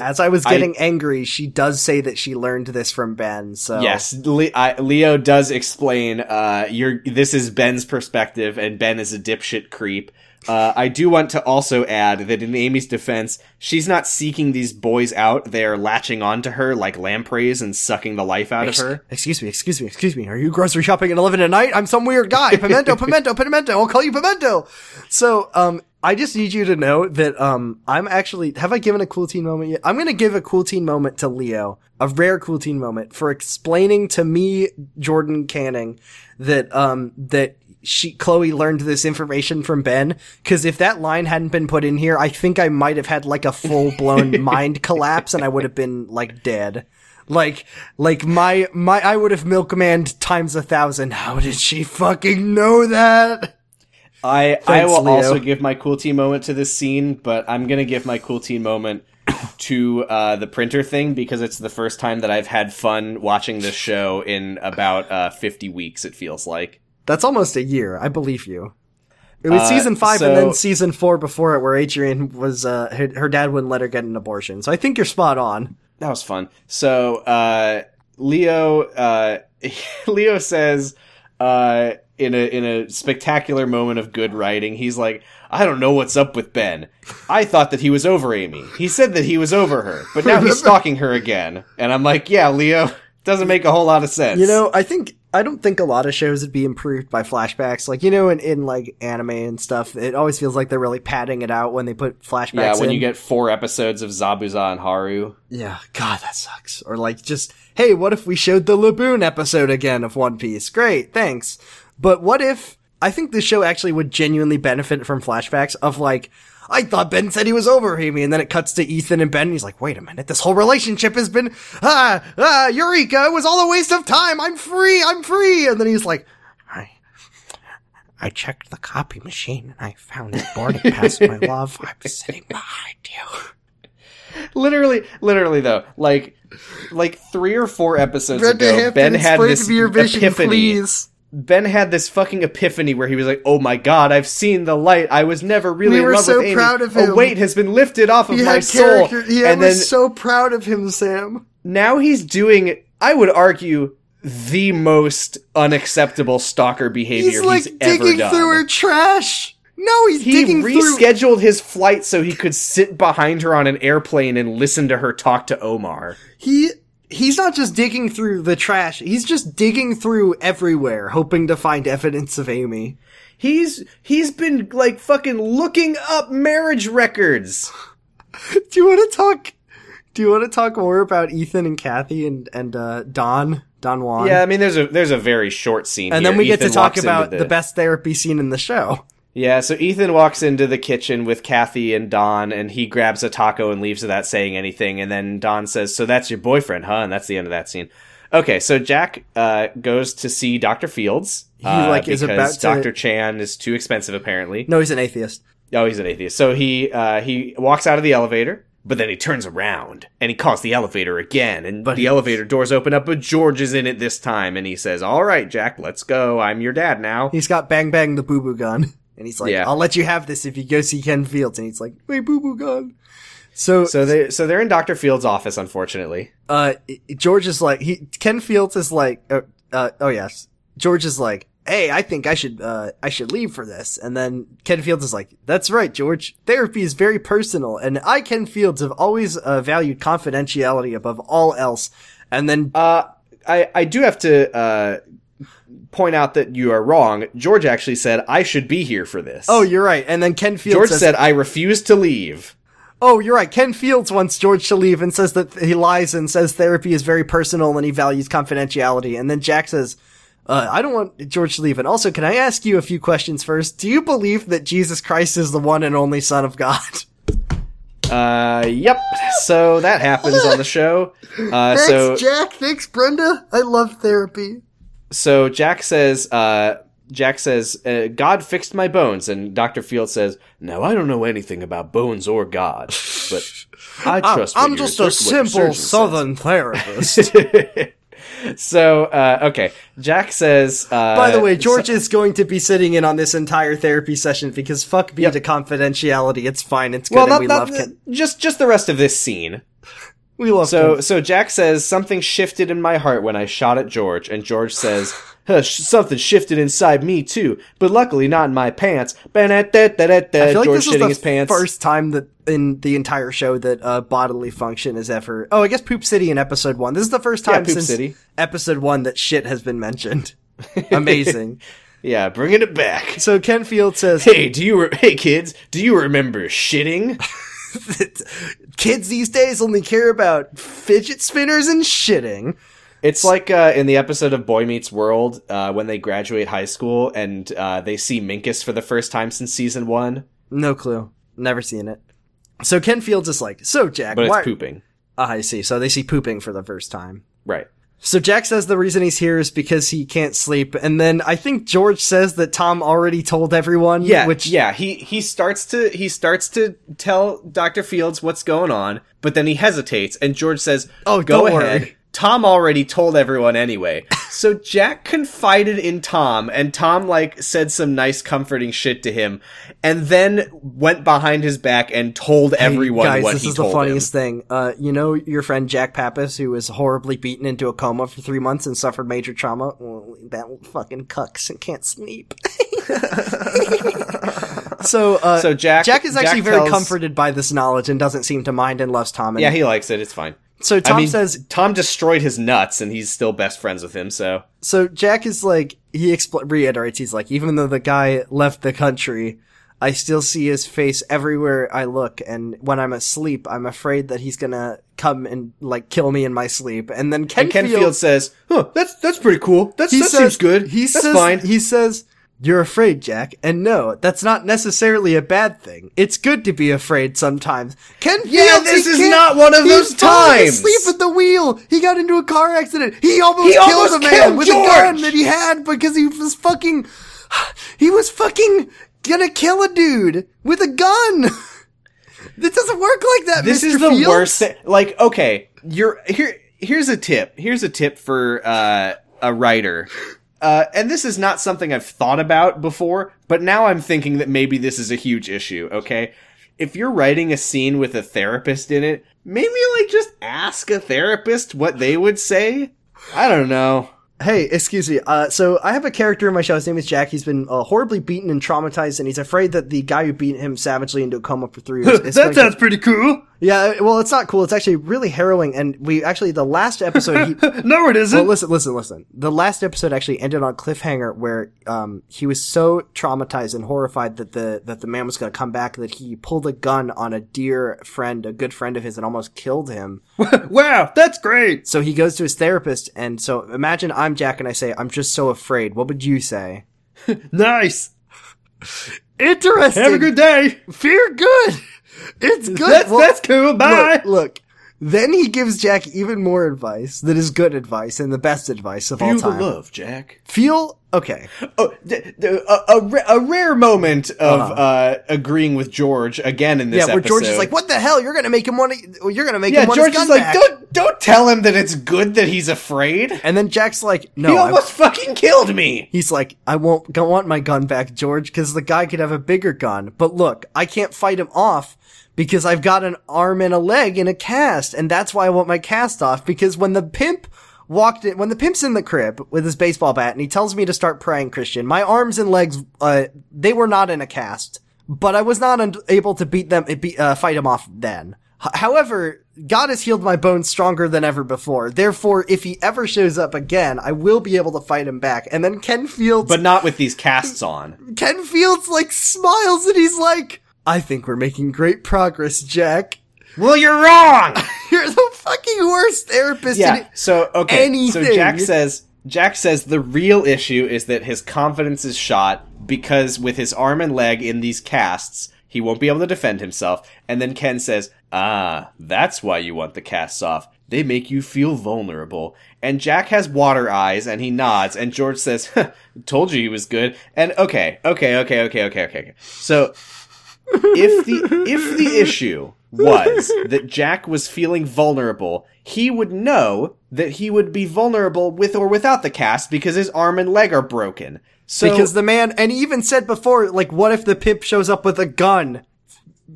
As I was getting angry, she does say that she learned this from Ben, so. Yes, Leo does explain, this is Ben's perspective, and Ben is a dipshit creep. I do want to also add that in Amy's defense, she's not seeking these boys out, they're latching onto her like lampreys and sucking the life out of her. Excuse me, are you grocery shopping at 11 at night? I'm some weird guy, Pimento, I'll call you Pimento! So, I just need you to know that I'm actually – have I given a cool teen moment yet? I'm going to give a cool teen moment to Leo, a rare cool teen moment, for explaining to me, Jordan Canning, that Chloe learned this information from Ben, because if that line hadn't been put in here, I think I might have had like a full-blown mind collapse and I would have been like dead. Like my I would have milkmaned times 1,000. How did she fucking know that? I will also give my cool teen moment to this scene, but I'm going to give my cool teen moment to the printer thing, because it's the first time that I've had fun watching this show in about 50 weeks, it feels like. That's almost a year. I believe you. It was season 5 and then season 4 before it, where Adrian was her dad wouldn't let her get an abortion. So I think you're spot on. That was fun. So Leo says... In a spectacular moment of good writing, he's like, I don't know what's up with Ben. I thought that he was over Amy. He said that he was over her, but now he's stalking her again. And I'm like, yeah, Leo, doesn't make a whole lot of sense. You know, I don't think a lot of shows would be improved by flashbacks. Like, you know, in like anime and stuff, it always feels like they're really padding it out when they put flashbacks in. Yeah, when you get 4 episodes of Zabuza and Haru. Yeah, God, that sucks. Or like just, hey, what if we showed the Laboon episode again of One Piece? Great, thanks. But what if, I think this show actually would genuinely benefit from flashbacks of like, I thought Ben said he was over Amy, and then it cuts to Ethan and Ben, and he's like, wait a minute, this whole relationship has been, Eureka, it was all a waste of time, I'm free, and then he's like, I checked the copy machine, and I found the boarding pass, my love, I'm sitting behind you. Literally though, like 3 or 4 episodes ago, Ben had this epiphany. Please. Ben had this fucking epiphany where he was like, oh my God, I've seen the light. I was never really in love with Amy. We were so proud of him. A weight has been lifted off of my soul. Yeah, I was so proud of him, Sam. Now he's doing, I would argue, the most unacceptable stalker behavior he's ever done. He's like digging through her trash. No, he's digging through... He rescheduled his flight so he could sit behind her on an airplane and listen to her talk to Omar. He's not just digging through the trash. He's just digging through everywhere, hoping to find evidence of Amy. He's been, like, fucking looking up marriage records. Do you want to talk more about Ethan and Kathy and Don Juan? Yeah, I mean, there's a very short scene and here. Then we Ethan get to talk about the best therapy scene in the show. Yeah, so Ethan walks into the kitchen with Kathy and Don, and he grabs a taco and leaves without saying anything, and then Don says, so that's your boyfriend, huh? And that's the end of that scene. Okay, so Jack goes to see Dr. Fields, Dr. Chan is too expensive, apparently. No, he's an atheist. Oh, he's an atheist. So he walks out of the elevator, but then he turns around, and he calls the elevator again, and the elevator doors open up, but George is in it this time, and he says, all right, Jack, let's go. I'm your dad now. He's got Bang Bang the Boo-Boo Gun. And he's like, yeah. I'll let you have this if you go see Ken Fields. And he's like, hey, boo-boo gun. So they're in Dr. Fields' office, unfortunately. George is like, Ken Fields is like, oh yes. George is like, hey, I think I should leave for this. And then Ken Fields is like, that's right, George. Therapy is very personal. And I, Ken Fields, have always valued confidentiality above all else. And then, I do have to, point out that you are wrong, George actually said, I should be here for this. Oh, you're right. And then Ken Fields said, I refuse to leave. Oh, you're right. Ken Fields wants George to leave and says that he lies and says therapy is very personal and he values confidentiality. And then Jack says, I don't want George to leave. And also, can I ask you a few questions first? Do you believe that Jesus Christ is the one and only Son of God? Yep. So that happens on the show. Thanks, Jack. Thanks, Brenda. I love therapy. So Jack says, God fixed my bones. And Dr. Field says, now I don't know anything about bones or God, but I trust I'm just a simple Southern therapist. So, okay. Jack says, by the way, George is going to be sitting in on this entire therapy session because fuck me to confidentiality. It's fine. It's good. Well, just the rest of this scene. We love him. So Jack says, something shifted in my heart when I shot at George. And George says, something shifted inside me too, but luckily not in my pants. I feel like George shitting his pants. First time that in the entire show that bodily function is ever. Oh, I guess Poop City in episode 1. This is the first time since City. Episode 1 that shit has been mentioned. Amazing. Yeah, bringing it back. So Ken Field says, "Hey, hey kids, do you remember shitting?" Kids these days only care about fidget spinners and shitting. It's like in the episode of Boy Meets World when they graduate high school and they see Minkus for the first time since season 1. No clue. Never seen it. So Ken Fields is like, so Jack... But it's pooping. I see. So they see pooping for the first time. Right. So Jack says the reason he's here is because he can't sleep. And then I think George says that Tom already told everyone. Yeah, he starts to tell Dr. Fields what's going on, but then he hesitates. And George says, oh, go ahead. Worry. Tom already told everyone anyway. So Jack confided in Tom, and Tom, said some nice comforting shit to him, and then went behind his back and told everyone what he told him. Guys, this is the funniest thing. You know your friend Jack Pappas, who was horribly beaten into a coma for 3 months and suffered major trauma? Well, that fucking cucks and can't sleep. So Jack is actually very comforted by this knowledge and doesn't seem to mind and loves Tom. Yeah, he likes it. It's fine. So Tom says Tom destroyed his nuts and he's still best friends with him. So Jack is like, he reiterates, he's like, even though the guy left the country, I still see his face everywhere I look. And when I'm asleep, I'm afraid that he's going to come and kill me in my sleep. And then Ken Field says, huh, that's pretty cool. That seems good. Fine. He says, you're afraid, Jack. And no, that's not necessarily a bad thing. It's good to be afraid sometimes. This is not one of those times. He fell asleep at the wheel. He got into a car accident. He almost killed a man with a gun that he had because he was fucking gonna kill a dude with a gun. This doesn't work like that, Mr. Fields. This is the worst thing. Okay, here's a tip. Here's a tip for a writer. And this is not something I've thought about before, but now I'm thinking that maybe this is a huge issue, okay? If you're writing a scene with a therapist in it, maybe, just ask a therapist what they would say? I don't know. Hey, excuse me. So I have a character in my show. His name is Jack. He's been horribly beaten and traumatized, and he's afraid that the guy who beat him savagely into a coma for 3 years... that sounds pretty cool! Yeah, well, it's not cool. It's actually really harrowing, and the last episode... No, it isn't! Well, listen. The last episode actually ended on a cliffhanger where he was so traumatized and horrified that the man was going to come back that he pulled a gun on a good friend of his, and almost killed him. Wow, that's great! So he goes to his therapist, and so imagine I'm Jack and I say, I'm just so afraid. What would you say? Nice! Interesting! Have a good day! Fear good! It's good! That's cool, bye! Look, then he gives Jack even more advice that is good advice and the best advice of all time. Feel the love, Jack. Feel... Okay. Oh, a rare moment of agreeing with George again in this episode. Yeah, where George is like, "What the hell? You're gonna make him want to? You're gonna make him want his gun back." Yeah, George is like, "Don't tell him that it's good that he's afraid." And then Jack's like, "No, he almost fucking killed me." He's like, "I won't want my gun back, George, because the guy could have a bigger gun. But look, I can't fight him off." Because I've got an arm and a leg in a cast, and that's why I want my cast off, because when the pimp walked in, when the pimp's in the crib with his baseball bat and he tells me to start praying, Christian, my arms and legs, they were not in a cast, but I was not able to beat them, fight them off then. However, God has healed my bones stronger than ever before. Therefore, if he ever shows up again, I will be able to fight him back. And then Ken Fields... But not with these casts on. Ken Fields, like, smiles and he's like, I think we're making great progress, Jack. Well, you're wrong! You're the fucking worst therapist in so, okay, anything. So Jack says the real issue is that his confidence is shot because with his arm and leg in these casts, he won't be able to defend himself. And then Ken says, ah, that's why you want the casts off. They make you feel vulnerable. And Jack has water eyes and he nods. And George says, huh, told you he was good. And okay. So if the issue was that Jack was feeling vulnerable, he would know that he would be vulnerable with or without the cast because his arm and leg are broken. So, because the man, and he even said before, like, what if the pimp shows up with a gun?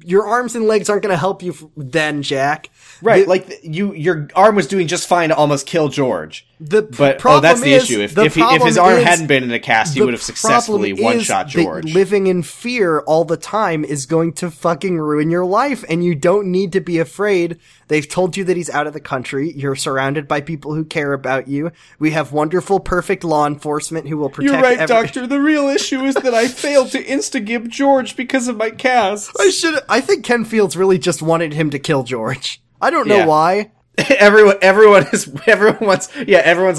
Your arms and legs aren't going to help you then, Jack. Right, your arm was doing just fine to almost kill George. That's the issue. If his arm hadn't been in a cast, he would have successfully one-shot George. That living in fear all the time is going to fucking ruin your life, and you don't need to be afraid. They've told you that he's out of the country. You're surrounded by people who care about you. We have wonderful, perfect law enforcement who will protect you. You're right, Doctor. The real issue is that I failed to insta-gib George because of my cast. I think Ken Fields really just wanted him to kill George. I don't know why. Everyone's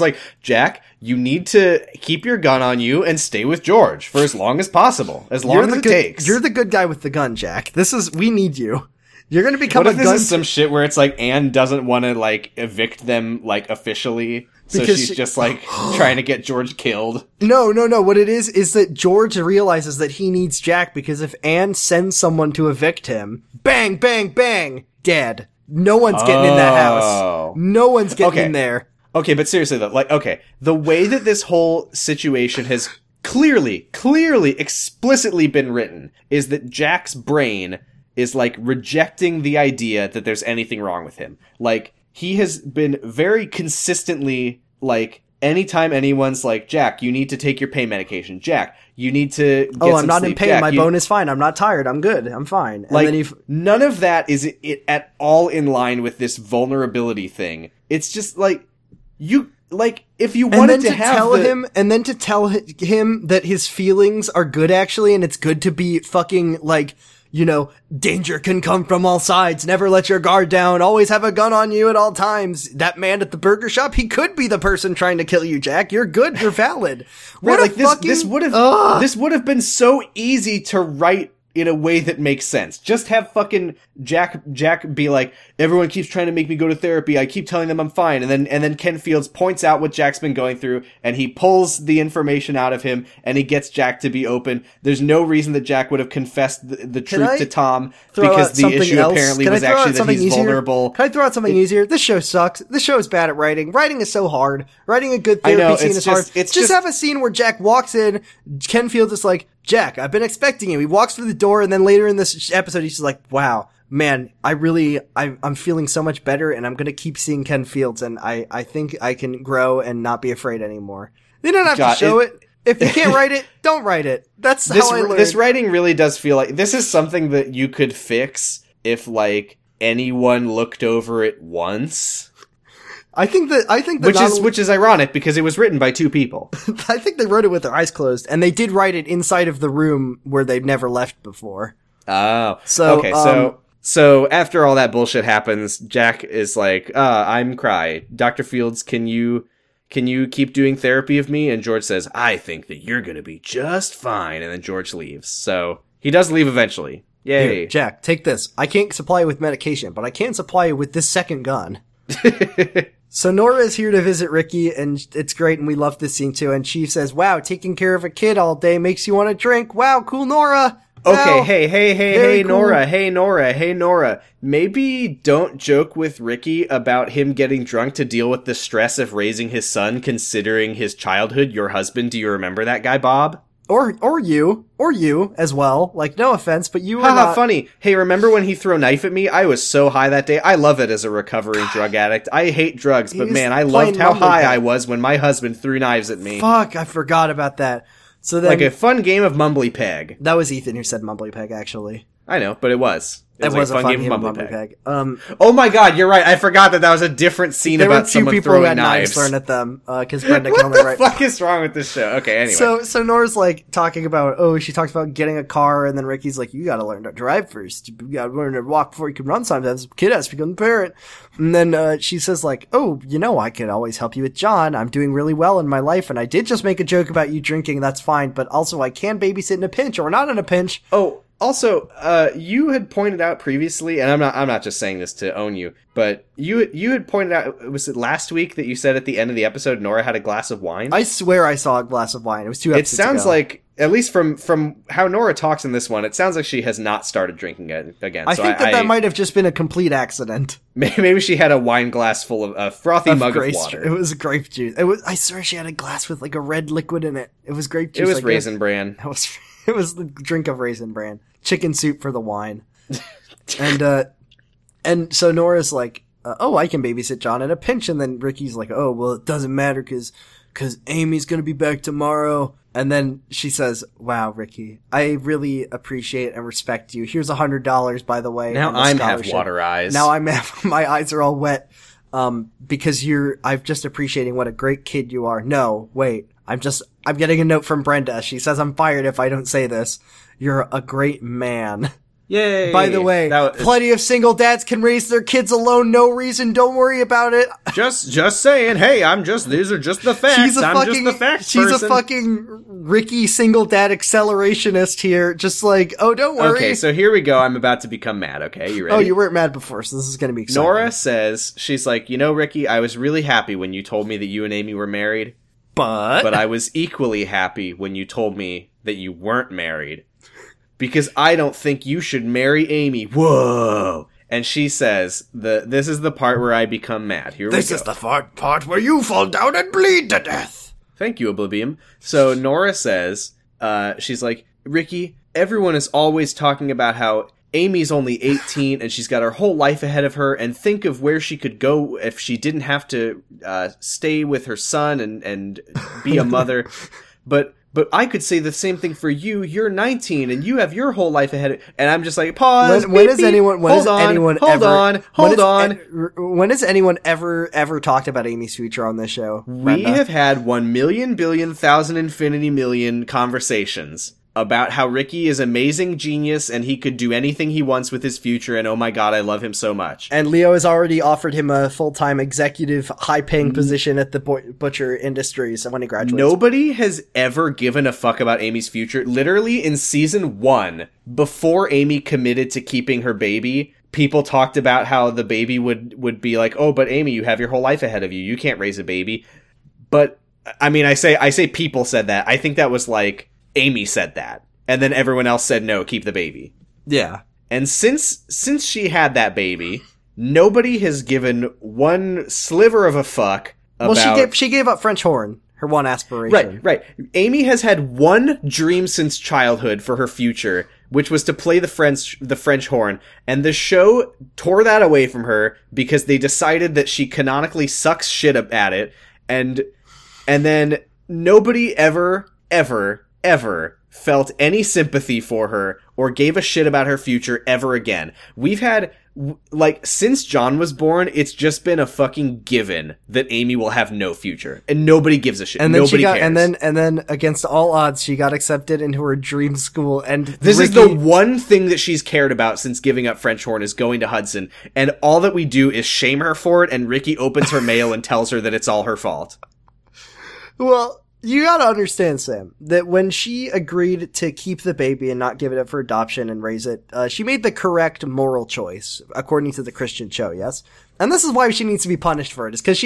like, Jack, you need to keep your gun on you and stay with George for as long as possible. As long as it takes. You're the good guy with the gun, Jack. We need you. You're gonna become a gun. This is some shit where it's like Anne doesn't want to like evict them like officially, so she's just like trying to get George killed. No. What it is that George realizes that he needs Jack because if Anne sends someone to evict him, bang, bang, bang, dead. No one's getting in that house. No one's getting in there. Okay, but seriously though, the way that this whole situation has clearly, explicitly been written is that Jack's brain is, like, rejecting the idea that there's anything wrong with him. Like, he has been very consistently, like, anytime anyone's like, Jack, you need to take your pain medication. Jack, you need to get some sleep. Oh, I'm not in pain. Jack, my bone is fine. I'm not tired. I'm good. I'm fine. And like, then none of that is it at all in line with this vulnerability thing. It's just, like, you... Like, if you wanted to have tell him that his feelings are good, actually, and it's good to be fucking, like... You know, danger can come from all sides. Never let your guard down. Always have a gun on you at all times. That man at the burger shop, he could be the person trying to kill you, Jack. You're good. You're valid. What right, like fucking... This would have been so easy to write in a way that makes sense. Just have fucking Jack be like, everyone keeps trying to make me go to therapy. I keep telling them I'm fine. And then Ken Fields points out what Jack's been going through and he pulls the information out of him and he gets Jack to be open. There's no reason that Jack would have confessed the truth to Tom because the issue apparently was actually that he's vulnerable. Can I throw out something easier? This show sucks. This show is bad at writing. Writing is so hard. Writing a good therapy scene is hard. Just have a scene where Jack walks in, Ken Fields is like, Jack, I've been expecting you. He walks through the door, and then later in this episode, he's just like, wow, man, I'm feeling so much better, and I'm going to keep seeing Ken Fields, and I think I can grow and not be afraid anymore. They don't have to show it. If you can't write it, don't write it. That's how I learned. This writing really does feel like this is something that you could fix if, like, anyone looked over it once. I think that which is ironic because it was written by two people. I think they wrote it with their eyes closed, and they did write it inside of the room where they've never left before. Oh, so okay. So after all that bullshit happens, Jack is like, "I'm cry, Dr. Fields. Can you keep doing therapy of me?" And George says, "I think that you're gonna be just fine." And then George leaves. So he does leave eventually. Yay, here, Jack, take this. I can't supply you with medication, but I can supply you with this second gun. So Nora is here to visit Ricky, and it's great, and we love this scene too. And she says, wow, taking care of a kid all day makes you want to drink. Wow, cool Nora. Wow, okay, hey, cool. Nora. Maybe don't joke with Ricky about him getting drunk to deal with the stress of raising his son, considering his childhood, your husband. Do you remember that guy, Bob? Or you as well. Like, no offense, but you were not... funny. Hey, remember when he threw a knife at me? I was so high that day. I love it as a recovering drug addict. I hate drugs, but man, I loved how high I was when my husband threw knives at me. Fuck, I forgot about that. So then... Like a fun game of Mumbly Peg. That was Ethan who said Mumbly Peg, actually. I know, but it was. That was a fun game of Mummy Peg. Oh my god, you're right. I forgot that that was a different scene about someone throwing knives. There were two people who had knives thrown at them, because Brenda Kilmer, right? What the fuck is wrong with this show? Okay, anyway. So Nora's, like, talking about, she talks about getting a car, and then Ricky's like, you gotta learn to drive first. You gotta learn to walk before you can run sometimes. The kid has to become the parent. And then she says, like, I could always help you with John. I'm doing really well in my life, and I did just make a joke about you drinking. That's fine, but also I can babysit in a pinch, or not in a pinch. Oh, also, you had pointed out previously, and I'm not just saying this to own you, but you had pointed out, was it last week that you said at the end of the episode Nora had a glass of wine? I swear I saw a glass of wine. It was 2 episodes ago. It sounds like, at least from how Nora talks in this one, it sounds like she has not started drinking it again. I think that might have just been a complete accident. Maybe she had a wine glass full of a frothy mug of water. It was grape juice. It was. I swear she had a glass with like a red liquid in it. It was grape juice. It was like Raisin Bran. It was the drink of Raisin Bran. Chicken soup for the wine. And so Nora's like, I can babysit John in a pinch. And then Ricky's like, it doesn't matter because Amy's going to be back tomorrow. And then she says, wow, Ricky, I really appreciate and respect you. Here's $100, by the way. Now I'm have water eyes. Now my eyes are all wet because I'm just appreciating what a great kid you are. No, wait. I'm getting a note from Brenda. She says I'm fired if I don't say this. You're a great man. Yay. By the way, plenty of single dads can raise their kids alone. No reason. Don't worry about it. Just saying. Hey, these are just the facts. She's a fucking Ricky single dad accelerationist here. Just like, don't worry. Okay, so here we go. I'm about to become mad. Okay, you ready? Oh, you weren't mad before, so this is going to be exciting. Nora says, she's like, Ricky, I was really happy when you told me that you and Amy were married. But I was equally happy when you told me that you weren't married because I don't think you should marry Amy. Whoa. And she says, this is the part where I become mad. Here we go. This is the part where you fall down and bleed to death. Thank you, Oblivion. So Nora says, she's like, Ricky, everyone is always talking about how Amy's only 18 and she's got her whole life ahead of her, and think of where she could go if she didn't have to stay with her son and be a mother. But I could say the same thing for you. You're 19 and you have your whole life ahead of, and I'm just like, pause. When has anyone ever talked about Amy's future on this show? We have had 1,000,000,000,000,000,000,000 conversations about how Ricky is amazing genius and he could do anything he wants with his future, and oh my god, I love him so much. And Leo has already offered him a full-time executive high-paying position at the butcher industries when he graduates. Nobody has ever given a fuck about Amy's future. Literally in season 1, before Amy committed to keeping her baby, people talked about how the baby would be like, but Amy, you have your whole life ahead of you. You can't raise a baby. But, I mean, I say people said that. I think that was like Amy said that, and then everyone else said no, keep the baby. Yeah. And since she had that baby, nobody has given one sliver of a fuck about... Well, she gave up French horn, her one aspiration. Right. Amy has had one dream since childhood for her future, which was to play the French horn, and the show tore that away from her because they decided that she canonically sucks shit up at it, and then nobody ever felt any sympathy for her or gave a shit about her future ever again. We've had, like, since John was born, it's just been a fucking given that Amy will have no future, and nobody gives a shit. And then nobody cares. And then against all odds, she got accepted into her dream school. And this is the one thing that she's cared about since giving up French horn is going to Hudson. And all that we do is shame her for it. And Ricky opens her mail and tells her that it's all her fault. Well, you gotta understand, Sam, that when she agreed to keep the baby and not give it up for adoption and raise it, she made the correct moral choice, according to the Christian show, yes? And this is why she needs to be punished for it, is because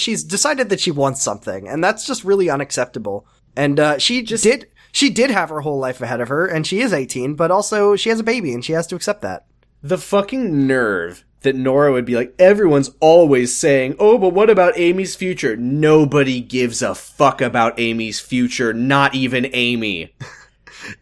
she's decided that she wants something, and that's just really unacceptable. And, she did have her whole life ahead of her, and she is 18, but also she has a baby, and she has to accept that. The fucking nerve that Nora would be like, everyone's always saying, but what about Amy's future? Nobody gives a fuck about Amy's future, not even Amy.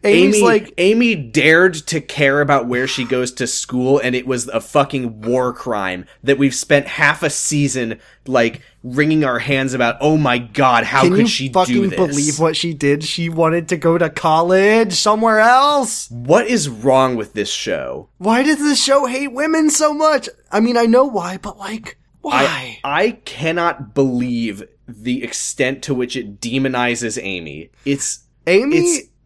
Amy dared to care about where she goes to school, and it was a fucking war crime that we've spent half a season like wringing our hands about. Oh my god, how could she do this? Can you fucking believe what she did? She wanted to go to college somewhere else. What is wrong with this show? Why does this show hate women so much? I mean, I know why, but like, why? I cannot believe the extent to which it demonizes Amy.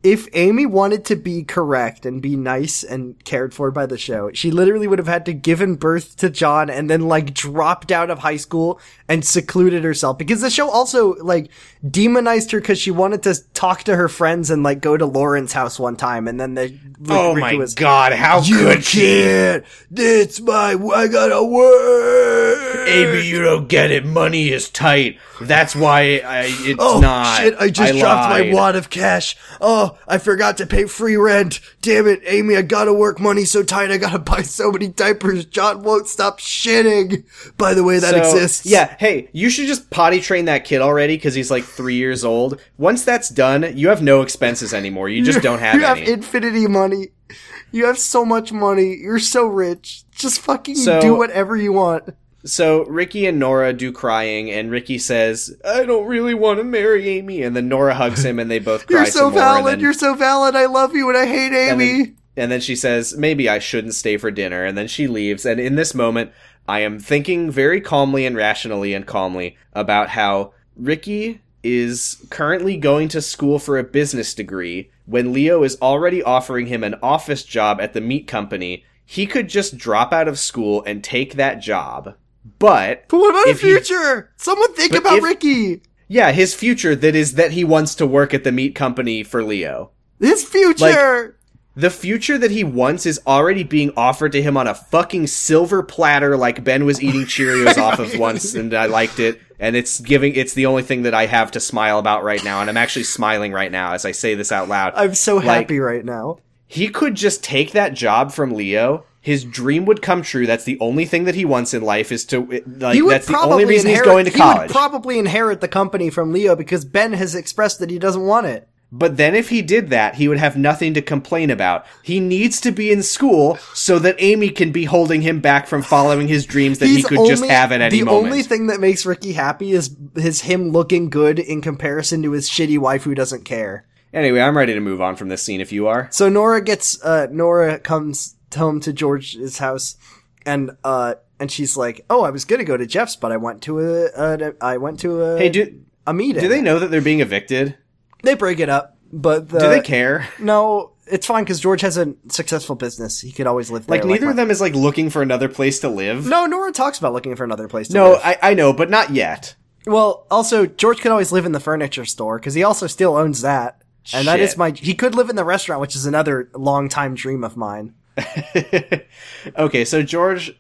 If Amy wanted to be correct and be nice and cared for by the show, she literally would have had to given birth to John and then, like, dropped out of high school and secluded herself. Because the show also, like, demonized her because she wanted to talk to her friends and, like, go to Lauren's house one time. And then God, how could she? I gotta work. Amy, you don't get it. Money is tight. That's why it's not. Oh, shit, I dropped my wad of cash. Oh. I forgot to pay free rent. Damn it, Amy, I gotta work. Money so tight, I gotta buy so many diapers. John won't stop shitting. By the way, that exists. Yeah, hey, you should just potty train that kid already because he's like 3 years old. Once that's done, you have no expenses anymore. You just don't have any. You have infinity money. You have so much money. You're so rich. Just fucking do whatever you want. So Ricky and Nora do crying, and Ricky says, I don't really want to marry Amy. And then Nora hugs him, and they both cry some more. You're so valid. I love you, and I hate Amy. And then she says, maybe I shouldn't stay for dinner. And then she leaves. And in this moment, I am thinking very calmly and rationally and calmly about how Ricky is currently going to school for a business degree when Leo is already offering him an office job at the meat company. He could just drop out of school and take that job. But what about his future? Someone think about Ricky. Yeah, his future that he wants to work at the meat company for Leo. His future! Like, the future that he wants is already being offered to him on a fucking silver platter, like Ben was eating Cheerios off of once, and I liked it. And it's the only thing that I have to smile about right now, and I'm actually smiling right now as I say this out loud. I'm so happy right now. He could just take that job from Leo. His dream would come true. That's the only thing that he wants in life is to, like, that's the only reason he's going to college. He would probably inherit the company from Leo because Ben has expressed that he doesn't want it. But then if he did that, he would have nothing to complain about. He needs to be in school so that Amy can be holding him back from following his dreams that he could just have at any moment. The only thing that makes Ricky happy is him looking good in comparison to his shitty wife who doesn't care. Anyway, I'm ready to move on from this scene if you are. So Nora comes home to George's house, and she's like, "Oh, I was gonna go to Jeff's, but I went to a meeting." Do they know that they're being evicted? They break it up, but do they care? No, it's fine because George has a successful business; he could always live there. Like neither of them is like looking for another place to live. No, Nora talks about looking for another place to live. No, I know, but not yet. Well, also George could always live in the furniture store because he also still owns that, and that is he could live in the restaurant, which is another long-time dream of mine. Okay, so George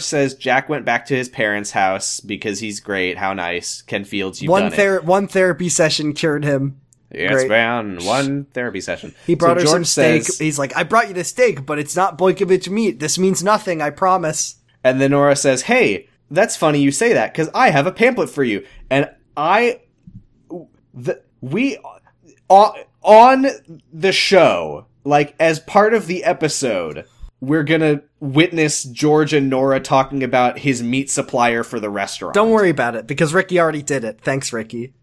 says Jack went back to his parents' house because he's great. How nice. Ken Fields, you've done it. One therapy session cured him. Yes, man. One therapy session. He brought her some steak. He's like, I brought you the steak, but it's not Boykovich meat. This means nothing, I promise. And then Nora says, hey, that's funny you say that because I have a pamphlet for you. And on the show... Like, as part of the episode, we're gonna witness George and Nora talking about his meat supplier for the restaurant. Don't worry about it, because Ricky already did it. Thanks, Ricky.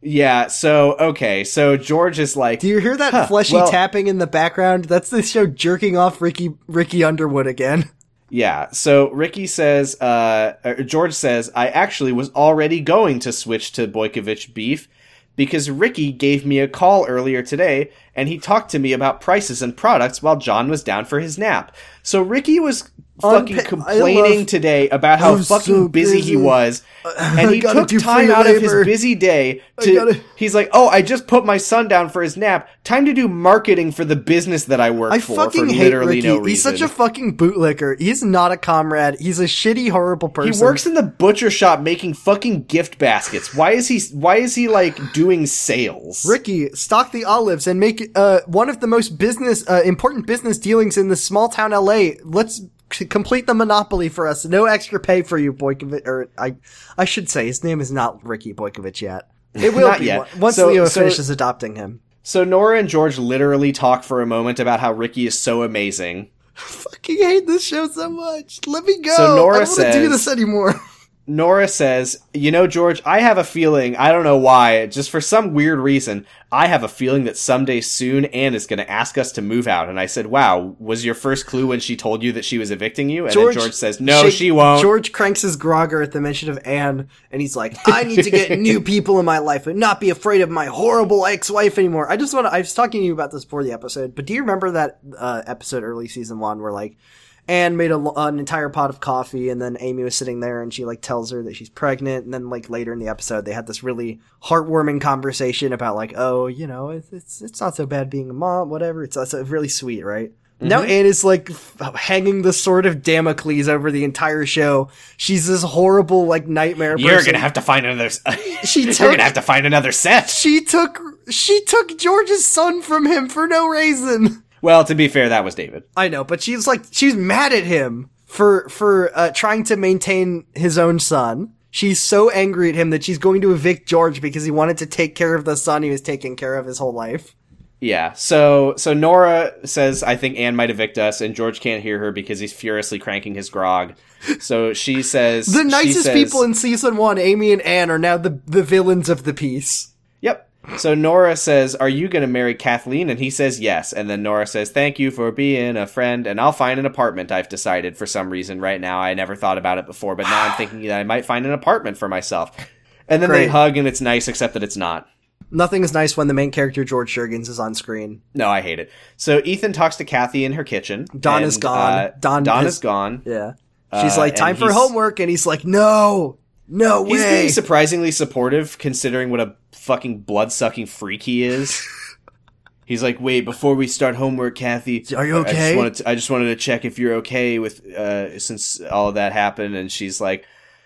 Yeah, so George is like... Do you hear that tapping in the background? That's the show jerking off Ricky Underwood again. Yeah, so Ricky says, George says, I actually was already going to switch to Boykovich beef, because Ricky gave me a call earlier today, and he talked to me about prices and products while John was down for his nap. So Ricky was fucking complaining today about how fucking busy he was, and he took time out of his busy day to... He's like, oh, I just put my son down for his nap. Time to do marketing for the business that I work for literally no reason. He's such a fucking bootlicker. He's not a comrade. He's a shitty, horrible person. He works in the butcher shop making fucking gift baskets. Why is he, like, doing sales? Ricky, stock the olives and make one of the most important business dealings in the small town LA. Let's complete the monopoly for us. No extra pay for you, Boykovich. Or I should say his name is not Ricky Boykovich yet. It will be once Leo finishes adopting him. So Nora and George literally talk for a moment about how Ricky is so amazing. I fucking hate this show so much. Let me go. So Nora says, I don't want to do this anymore. Nora says, you know, George, I have a feeling, I don't know why, just for some weird reason, I have a feeling that someday soon Anne is going to ask us to move out. And I said, wow, was your first clue when she told you that she was evicting you? And George, then George says, no, she won't. George cranks his grogger at the mention of Anne, and he's like, I need to get new people in my life and not be afraid of my horrible ex-wife anymore. I was talking to you about this before the episode, but do you remember that episode early season one where, like, Anne made an entire pot of coffee, and then Amy was sitting there, and she, like, tells her that she's pregnant, and then, like, later in the episode, they had this really heartwarming conversation about, like, oh, you know, it's not so bad being a mom, whatever. It's really sweet, right? Mm-hmm. Now Anne is, like, hanging the sword of Damocles over the entire show. She's this horrible, like, nightmare person. You're gonna have to find another... You're gonna have to find another Seth! She took George's son from him for no reason! Well, to be fair, that was David. I know, but she's mad at him for trying to maintain his own son. She's so angry at him that she's going to evict George because he wanted to take care of the son he was taking care of his whole life. Yeah, so Nora says, I think Anne might evict us, and George can't hear her because he's furiously cranking his grog. So she says... The nicest people in season one, Amy and Anne, are now the villains of the piece. Yep. So Nora says, are you going to marry Kathleen? And he says, yes. And then Nora says, thank you for being a friend, and I'll find an apartment. I've decided for some reason right now. I never thought about it before, but now I'm thinking that I might find an apartment for myself. And then they hug, and it's nice, except that it's not. Nothing is nice when the main character, George Jergens, is on screen. No, I hate it. So Ethan talks to Kathy in her kitchen. Don is gone. Don is gone. Yeah. She's like, time for homework. And he's like, no way. He's being surprisingly supportive considering what a fucking blood-sucking freak he is. He's like, wait, before we start homework, Kathy, are you okay? I just wanted to check if you're okay with since all of that happened. And she's like,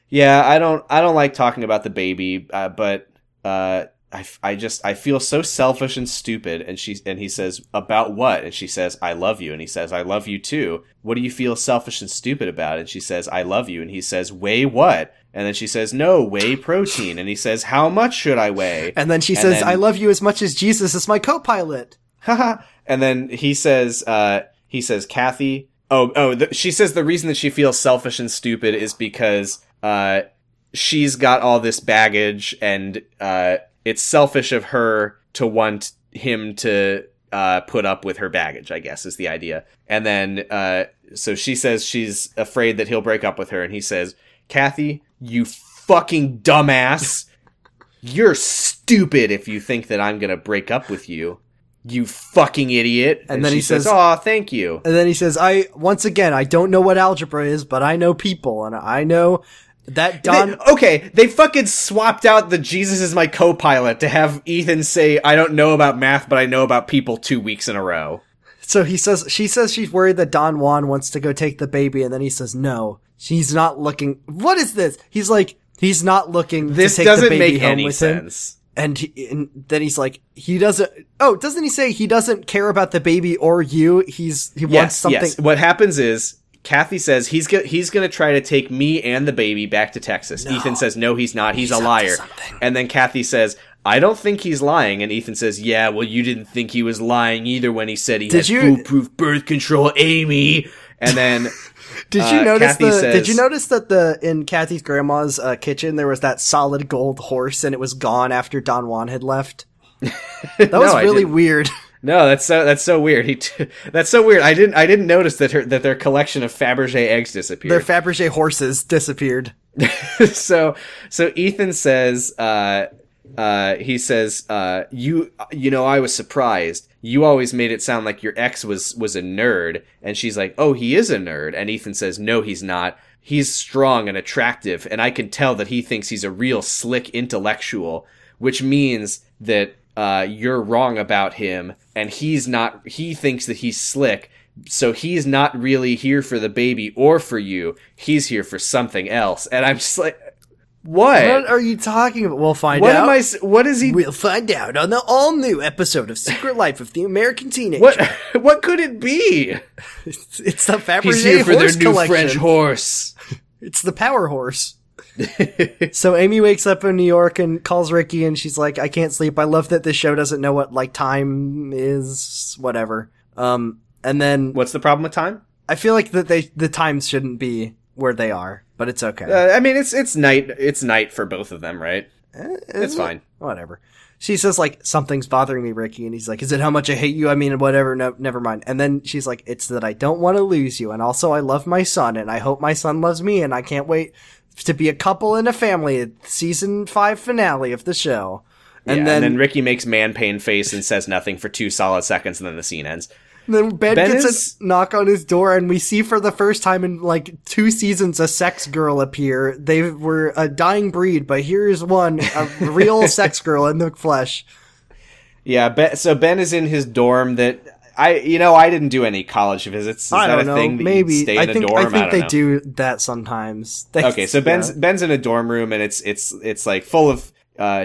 yeah, I don't like talking about the baby, but I feel so selfish and stupid. And he says, about what? And she says, I love you. And he says, I love you too. What do you feel selfish and stupid about? And she says, I love you. And he says, weigh what? And then she says, no, whey protein. And he says, how much should I weigh? And then she says, I love you as much as Jesus is my co-pilot. Haha. And then he says, Kathy. She says the reason that she feels selfish and stupid is because, she's got all this baggage and, it's selfish of her to want him to, put up with her baggage, I guess is the idea. And then, so she says she's afraid that he'll break up with her. And he says, Kathy, you fucking dumbass. You're stupid if you think that I'm going to break up with you. You fucking idiot. And then she says, aw, thank you. And then he says, I don't know what algebra is, but I know people. And I know that they fucking swapped out the Jesus is my co-pilot to have Ethan say, I don't know about math, but I know about people 2 weeks in a row. So she says she's worried that Don Juan wants to go take the baby. And then he says, no. He's not looking. What is this? He's like, he's not looking. This to take doesn't the baby make home any with sense. Him. And then he's like, he doesn't. Oh, doesn't he say he doesn't care about the baby or you? He wants something. Yes. What happens is Kathy says he's going to try to take me and the baby back to Texas. No. Ethan says, no, he's not. He's a liar. And then Kathy says, I don't think he's lying. And Ethan says, yeah, well, you didn't think he was lying either when he said he had foolproof birth control, Amy. And then. Did you notice that in Kathy's grandma's kitchen there was that solid gold horse and it was gone after Don Juan had left? That was really weird. No, that's so weird. That's so weird. I didn't notice that their collection of Fabergé eggs disappeared. Their Fabergé horses disappeared. So Ethan says you know, I was surprised. You always made it sound like your ex was a nerd. And she's like, oh, he is a nerd. And Ethan says, no, he's not. He's strong and attractive. And I can tell that he thinks he's a real slick intellectual, which means that, you're wrong about him. And he thinks that he's slick. So he's not really here for the baby or for you. He's here for something else. And I'm just like, what are you talking about? We'll find out. What is he? We'll find out on the all-new episode of Secret Life of the American Teenager. What could it be? It's the Fabergé horse collection. He's here for their new French horse. It's the power horse. So Amy wakes up in New York and calls Ricky, and she's like, I can't sleep. I love that this show doesn't know what, like, time is, whatever. And then... What's the problem with time? I feel like that the times shouldn't be where they are, but it's okay. I mean, it's night. It's night for both of them, right? It's fine. Whatever. She says, like, something's bothering me, Ricky. And he's like, is it how much I hate you? I mean, whatever. No, never mind. And then she's like, it's that I don't want to lose you. And also I love my son, and I hope my son loves me. And I can't wait to be a couple and a family. Season 5 finale of the show. And, yeah, then Ricky makes man pain face and says nothing for 2 solid seconds. And then the scene ends. And then Ben gets a knock on his door, and we see for the first time in, like, 2 seasons a sex girl appear. They were a dying breed, but here's one, a real sex girl in the flesh. Yeah, so Ben is in his dorm that... I didn't do any college visits. Is I that don't a know. Thing that Maybe. You stay in I a think, dorm? I don't know. They do that sometimes. Okay, so Ben's in a dorm room, and it's like, full of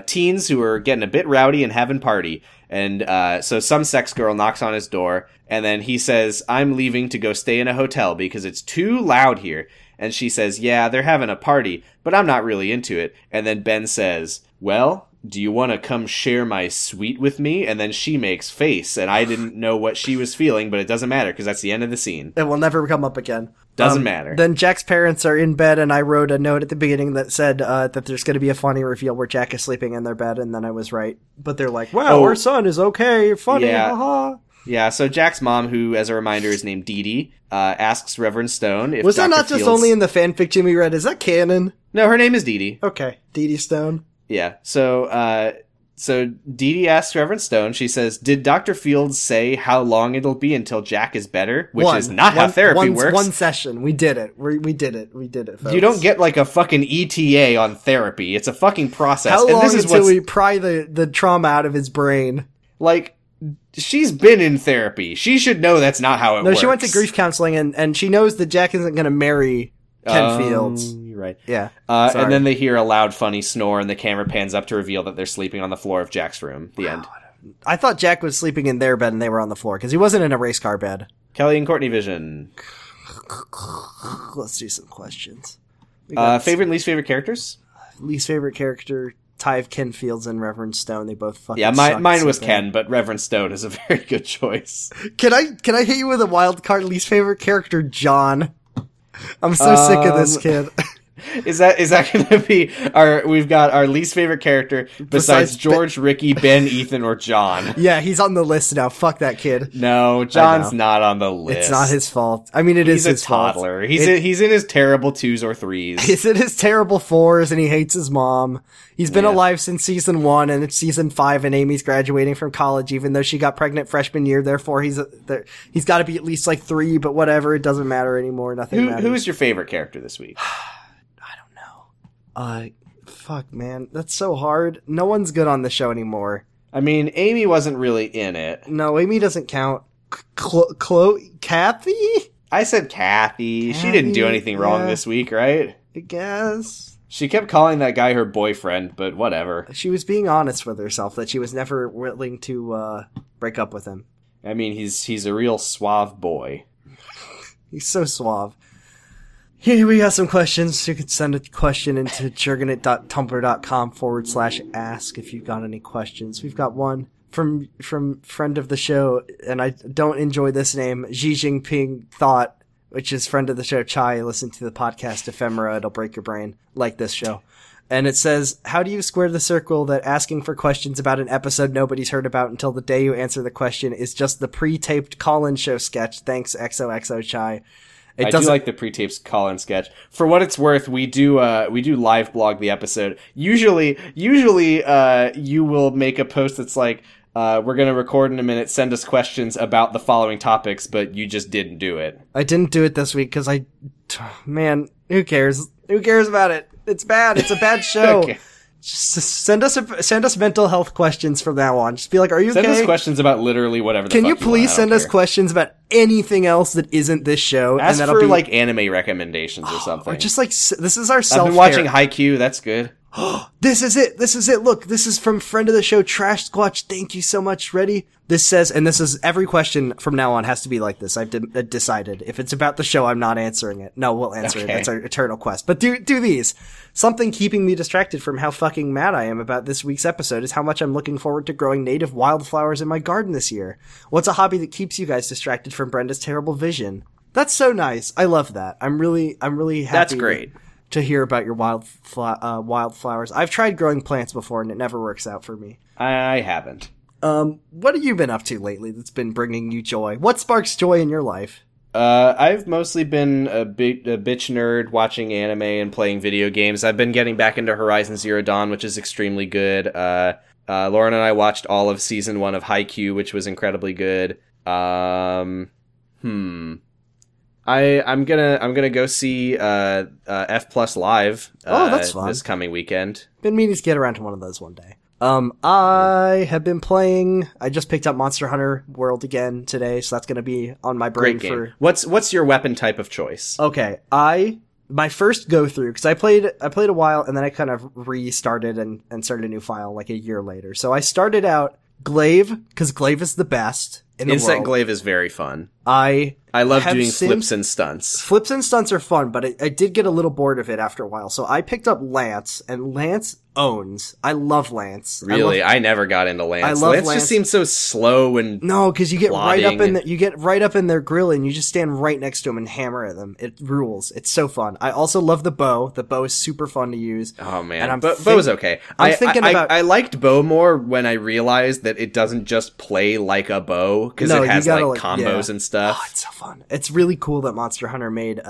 teens who are getting a bit rowdy and having party. And so some sex girl knocks on his door, and then he says, I'm leaving to go stay in a hotel because it's too loud here. And she says, yeah, they're having a party, but I'm not really into it. And then Ben says, well, do you want to come share my suite with me? And then she makes face, and I didn't know what she was feeling, but it doesn't matter because that's the end of the scene. It will never come up again. Doesn't matter. Then Jack's parents are in bed, and I wrote a note at the beginning that said that there's going to be a funny reveal where Jack is sleeping in their bed, and then I was right. But they're like, wow, our son is okay, funny, haha. Yeah, so Jack's mom, who, as a reminder, is named Dee Dee, asks Reverend Stone if Was Dr. that not Fields... just only in the fanfiction we read? Is that canon? No, her name is Dee Dee. Okay, Dee Dee Stone. Yeah, so Dee Dee asks Reverend Stone, she says, did Dr. Fields say how long it'll be until Jack is better? Which is not how therapy works. One session. We did it. We did it, folks. You don't get, like, a fucking ETA on therapy. It's a fucking process. How long until we pry the trauma out of his brain? Like, she's been in therapy. She should know that's not how it works. No, she went to grief counseling, and she knows that Jack isn't going to marry Ken Fields. You're right. Yeah. And then they hear a loud, funny snore, and the camera pans up to reveal that they're sleeping on the floor of Jack's room. The end. I thought Jack was sleeping in their bed and they were on the floor because he wasn't in a race car bed. Kelly and Courtney Vision. Let's do some questions. Favorite and least favorite characters? Least favorite character, tie of Ken Fields and Reverend Stone. They both fucking mine was Ken, but Reverend Stone is a very good choice. Can I hit you with a wild card? Least favorite character, John. I'm so sick of this kid. Is that going to be we've got our least favorite character besides George, Ricky, Ben, Ethan, or John. Yeah, he's on the list now. Fuck that kid. No, John's not on the list. It's not his fault. I mean, he's his toddler. Fault. He's in his terrible 2s or 3s. He's in his terrible 4s, and he hates his mom. He's been alive since season 1, and it's season 5, and Amy's graduating from college, even though she got pregnant freshman year. Therefore, he's got to be at least like 3, but whatever. It doesn't matter anymore. Nothing matters. Who is your favorite character this week? Fuck, man. That's so hard. No one's good on the show anymore. I mean, Amy wasn't really in it. No, Amy doesn't count. Kathy? I said Kathy. She didn't do anything wrong this week, right? I guess. She kept calling that guy her boyfriend, but whatever. She was being honest with herself that she was never willing to break up with him. I mean, he's a real suave boy. He's so suave. Here we got some questions. You could send a question into jergenit.tumblr.com/ask if you've got any questions. We've got one from friend of the show, and I don't enjoy this name, Xi Jinping Thought, which is friend of the show Chai. Listen to the podcast Ephemera. It'll break your brain like this show. And it says, how do you square the circle that asking for questions about an episode nobody's heard about until the day you answer the question is just the pre-taped call-in show sketch? Thanks, XOXO Chai. I do like the pre-tapes call-in sketch. For what it's worth, we do live blog the episode. Usually, you will make a post that's like, we're going to record in a minute, send us questions about the following topics, but you just didn't do it. I didn't do it this week because man, who cares? Who cares about it? It's bad. It's a bad show. Okay. Just send us mental health questions from now on. Just be like, are you okay? Send us questions about literally whatever the fuck you want. Can you please send us questions about anything else that isn't this show? Ask for, like, anime recommendations or something. Or just, like, this is our self-care. I've been watching Haikyuu. That's good. Oh, this is it. This is it. Look, this is from friend of the show, Trash Squatch. Thank you so much. Ready? This says, and this is every question from now on has to be like this. I've decided if it's about the show, I'm not answering it. No, we'll answer it. That's our eternal quest. But do these. Something keeping me distracted from how fucking mad I am about this week's episode is how much I'm looking forward to growing native wildflowers in my garden this year. What's a hobby that keeps you guys distracted from Brenda's terrible vision? That's so nice. I love that. I'm really happy. That's great. To hear about your wildflowers. I've tried growing plants before, and it never works out for me. I haven't. What have you been up to lately that's been bringing you joy? What sparks joy in your life? I've mostly been a bitch nerd watching anime and playing video games. I've been getting back into Horizon Zero Dawn, which is extremely good. Lauren and I watched all of Season 1 of Haikyuu, which was incredibly good. I'm gonna go see F Plus Live. That's fun. This coming weekend. Been meaning to get around to one of those one day. I have been playing. I just picked up Monster Hunter World again today, so that's gonna be on my brain. Great game. For what's your weapon type of choice? Okay, my first go through, because I played a while and then I kind of restarted and started a new file like a year later. So I started out Glaive, because Glaive is the best. Instant Glaive is very fun. I love doing flips and stunts. Flips and stunts are fun, but I did get a little bored of it after a while. So I picked up Lance, and Lance owns. I love Lance. Really? I never got into Lance. I love Lance. Lance just seems so slow and no, because you get right up in you get right up in their grill, and you just stand right next to them and hammer at them. It rules. It's so fun. I also love the bow. The bow is super fun to use. Oh man, and bow's okay. I liked bow more when I realized that it doesn't just play like a bow. Because it has like combos and stuff. Oh, it's so fun. It's really cool that Monster Hunter made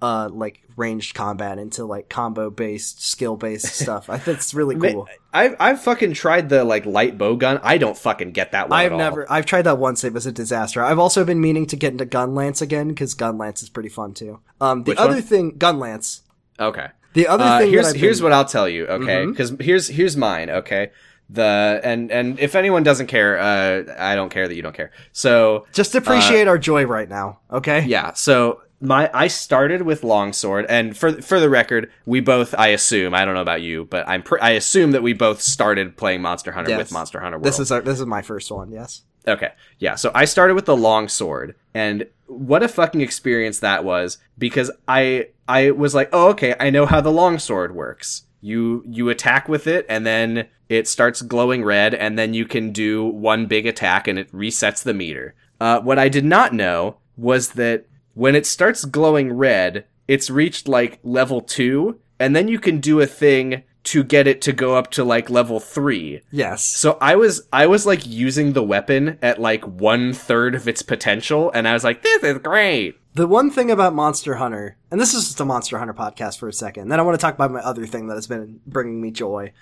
like ranged combat into like combo based, skill based stuff. I think it's really cool. I've fucking tried the like light bow gun. I don't fucking get that one. I've tried that once. It was a disaster. I've also been meaning to get into Gunlance again, because Gunlance is pretty fun too. Gunlance. Okay. The other thing here's what I'll tell you. Okay, because here's mine. Okay. And if anyone doesn't care, I don't care that you don't care. So just appreciate our joy right now, okay? Yeah. So I started with longsword, and for the record, we both, I assume, I don't know about you, but I assume that we both started playing Monster Hunter with Monster Hunter World. This is my first one. Yes. Okay. Yeah. So I started with the longsword, and what a fucking experience that was, because I was like, oh okay, I know how the longsword works. You attack with it, and then it starts glowing red, and then you can do one big attack, and it resets the meter. What I did not know was that when it starts glowing red, it's reached, like, level 2, and then you can do a thing to get it to go up to, like, level 3. Yes. So I was like, using the weapon at, like, 1/3 of its potential, and I was like, this is great! The one thing about Monster Hunter, and this is just a Monster Hunter podcast for a second, then I want to talk about my other thing that has been bringing me joy,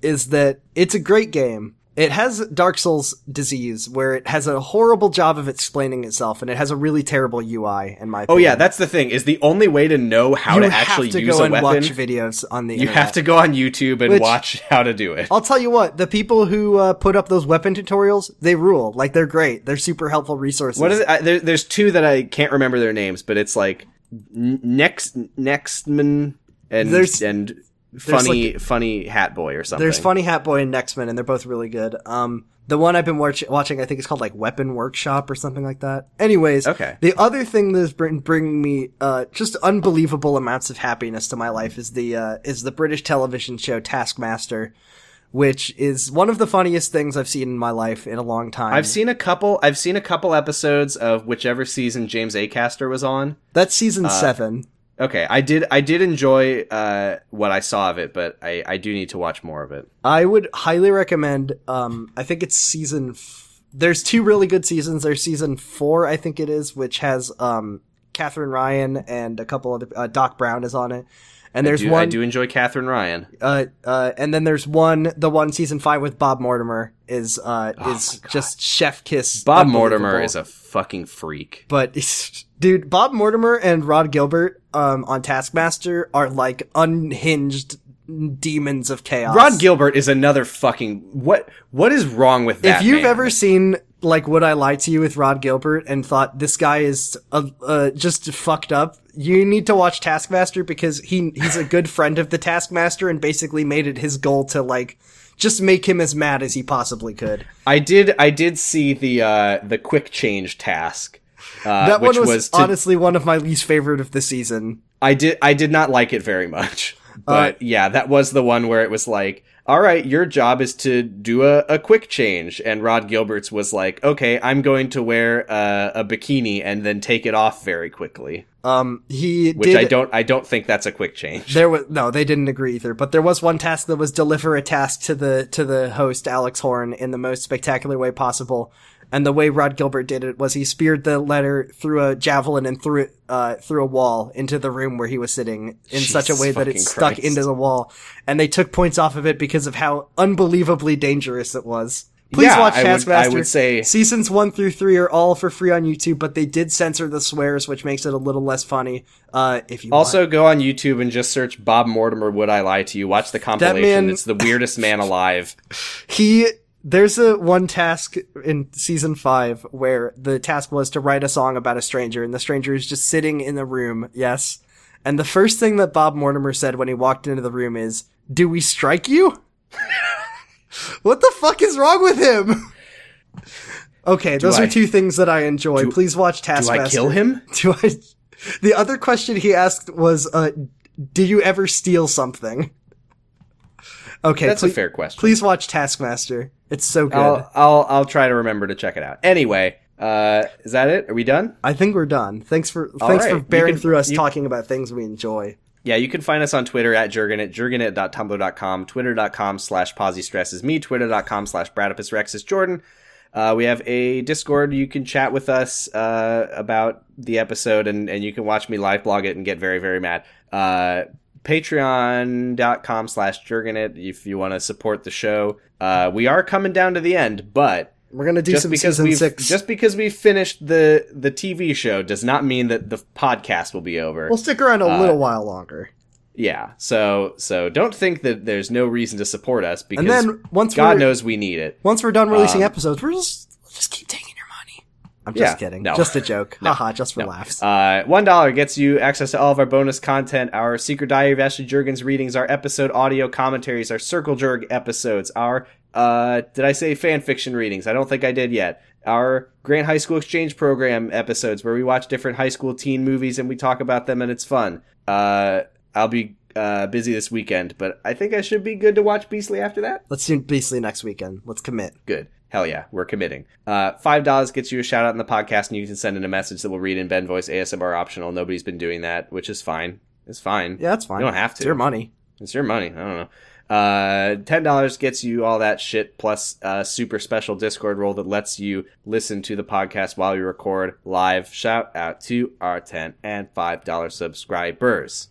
is that it's a great game. It has Dark Souls disease, where it has a horrible job of explaining itself, and it has a really terrible UI, in my opinion. Oh yeah, that's the thing, is the only way to know how to actually use a weapon. You have to go and watch videos on the internet. You have to go on YouTube and watch how to do it. I'll tell you what, the people who put up those weapon tutorials, they rule. Like, they're great. They're super helpful resources. What is it? There's two that I can't remember their names, but it's like Nextman and Funny Hat Boy or something. There's Funny Hat Boy and Nextman, and they're both really good. The one I've been watching, I think it's called like Weapon Workshop or something like that. Anyways, okay. The other thing that's bringing me just unbelievable amounts of happiness to my life is the British television show Taskmaster, which is one of the funniest things I've seen in my life in a long time. I've seen a couple episodes of whichever season James Acaster was on. That's season 7. Okay, I did enjoy what I saw of it, but I do need to watch more of it. I would highly recommend, I think it's season... There's two really good seasons. There's season 4, I think it is, which has Catherine Ryan and a couple other... Doc Brown is on it. And there's one... I do enjoy Catherine Ryan. And then there's one season 5 with Bob Mortimer is just chef kiss. Bob Mortimer is a fucking freak. But... Dude, Bob Mortimer and Rod Gilbert on Taskmaster are like unhinged demons of chaos. Rod Gilbert is another fucking... What is wrong with that? If you've ever seen like Would I Lie to You with Rod Gilbert and thought this guy is just fucked up, you need to watch Taskmaster, because he's a good friend of the Taskmaster and basically made it his goal to like just make him as mad as he possibly could. I did see the quick change task. That which one was honestly one of my least favorite of the season. I did not like it very much. But yeah, that was the one where it was like, all right, your job is to do a quick change. And Rod Gilbert's was like, okay, I'm going to wear a bikini and then take it off very quickly. I don't think that's a quick change. No, they didn't agree either. But there was one task that was deliver a task to the host, Alex Horn, in the most spectacular way possible. And the way Rod Gilbert did it was he speared the letter through a javelin and threw it through a wall into the room where he was sitting in such a way that it stuck into the wall. And they took points off of it because of how unbelievably dangerous it was. Please watch Taskmaster. I would say seasons 1 through 3 are all for free on YouTube, but they did censor the swears, which makes it a little less funny. If you also want. Go on YouTube and just search Bob Mortimer, Would I Lie to You? Watch the compilation. It's the weirdest man alive. There's one task in season 5 where the task was to write a song about a stranger, and the stranger is just sitting in the room. Yes. And the first thing that Bob Mortimer said when he walked into the room is, "Do we strike you?" What the fuck is wrong with him? Okay, those are two things that I enjoy. Please watch Taskmaster. Do I kill him? The other question he asked was, "Do you ever steal something?" Okay, that's a fair question. Please watch Taskmaster. It's so good. I'll try to remember to check it out. Anyway, is that it? Are we done? I think we're done. Thanks for bearing through us talking about things we enjoy. Yeah, you can find us on Twitter at Jergenit, Jergenit.tumblr.com, Twitter.com/PosiStress is me, Twitter.com/Bradipusrex is Jordan. We have a Discord. You can chat with us about the episode, and you can watch me live blog it and get very, very mad. Patreon.com/Jergenit if you want to support the show. We are coming down to the end, but we're gonna do some season 6. Just because we finished the TV show does not mean that the podcast will be over. We'll stick around a little while longer. Yeah, so don't think that there's no reason to support us, because and then once God knows we need it. Once we're done releasing episodes, we'll just keep taking. I'm just kidding. No. Just a joke. No. Haha, just for laughs. $1 gets you access to all of our bonus content, our Secret Diary of Ashley Jergens readings, our episode audio commentaries, our Circle Jerg episodes, our, did I say fan fiction readings? I don't think I did yet. Our Grant High School Exchange Program episodes, where we watch different high school teen movies and we talk about them, and it's fun. I'll be busy this weekend, but I think I should be good to watch Beastly after that. Let's do Beastly next weekend. Let's commit. Good. Hell yeah, we're committing. $5 gets you a shout out in the podcast, and you can send in a message that we'll read in Ben voice, ASMR optional. Nobody's been doing that, which is fine. It's fine. Yeah, that's fine. You don't have to. It's your money. It's your money. I don't know. $10 gets you all that shit, plus a super special Discord role that lets you listen to the podcast while you record live. Shout out to our $10 and $5 subscribers.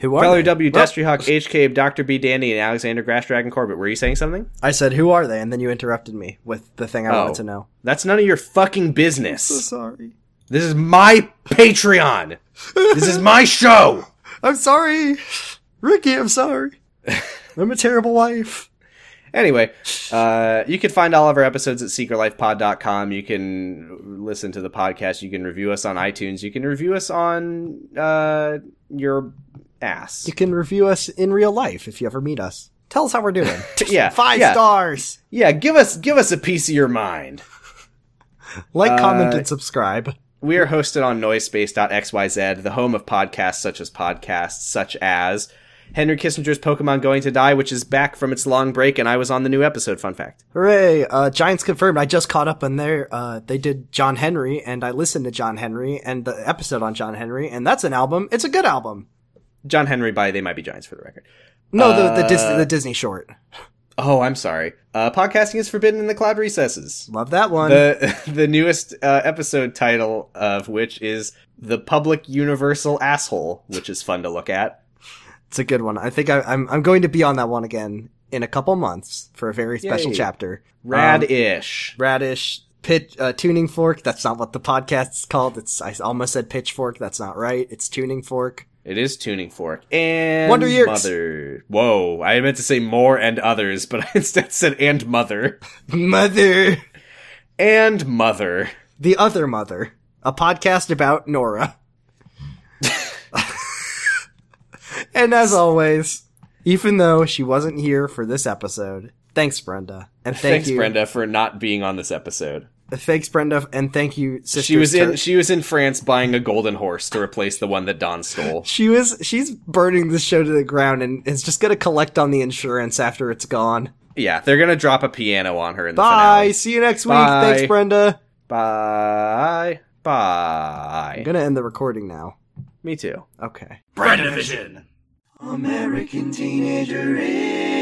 Who are Valerie they? W, Destryhawk, HK, Dr. B, Danny, and Alexander Grass Dragon Corbett. Were you saying something? I said, who are they? And then you interrupted me with the thing I wanted to know. That's none of your fucking business. I'm so sorry. This is my Patreon. This is my show. I'm sorry. Ricky, I'm sorry. I'm a terrible wife. Anyway, you can find all of our episodes at secretlifepod.com. You can listen to the podcast. You can review us on iTunes. You can review us on your ass. You can review us in real life if you ever meet us. Tell us how we're doing. Yeah. 5 stars. Yeah, give us a piece of your mind. Like, comment, and subscribe. We are hosted on noisepace.xyz, the home of podcasts such as Henry Kissinger's Pokemon Going to Die, which is back from its long break, and I was on the new episode, fun fact. Hooray! Giants confirmed. I just caught up on there. They did John Henry, and I listened to John Henry, and the episode on John Henry, and that's an album. It's a good album. John Henry by They Might Be Giants, for the record. No, the Disney short. Oh, I'm sorry. Podcasting is Forbidden in the Cloud Recesses. Love that one. The newest episode title of which is The Public Universal Asshole, which is fun to look at. It's a good one. I think I'm going to be on that one again in a couple months for a very special chapter. Radish. Radish. Pitch, tuning fork. That's not what the podcast's called. I almost said pitchfork. That's not right. It's tuning fork. It is tuning fork. And Wonder Years. Mother. Whoa. I meant to say more and others, but I instead said and mother. Mother. And Mother. The Other Mother, a podcast about Nora. And as always, even though she wasn't here for this episode, thanks, Brenda. And thanks, Brenda, for not being on this episode. Thanks, Brenda, and thank you, Sister. She was in France buying a golden horse to replace the one that Don stole. She's burning this show to the ground and is just gonna collect on the insurance after it's gone. Yeah, they're gonna drop a piano on her in the finale. Bye, see you next week. Thanks, Brenda. Bye. I'm gonna end the recording now. Me too. Okay. Brenda Vision. American Teenager is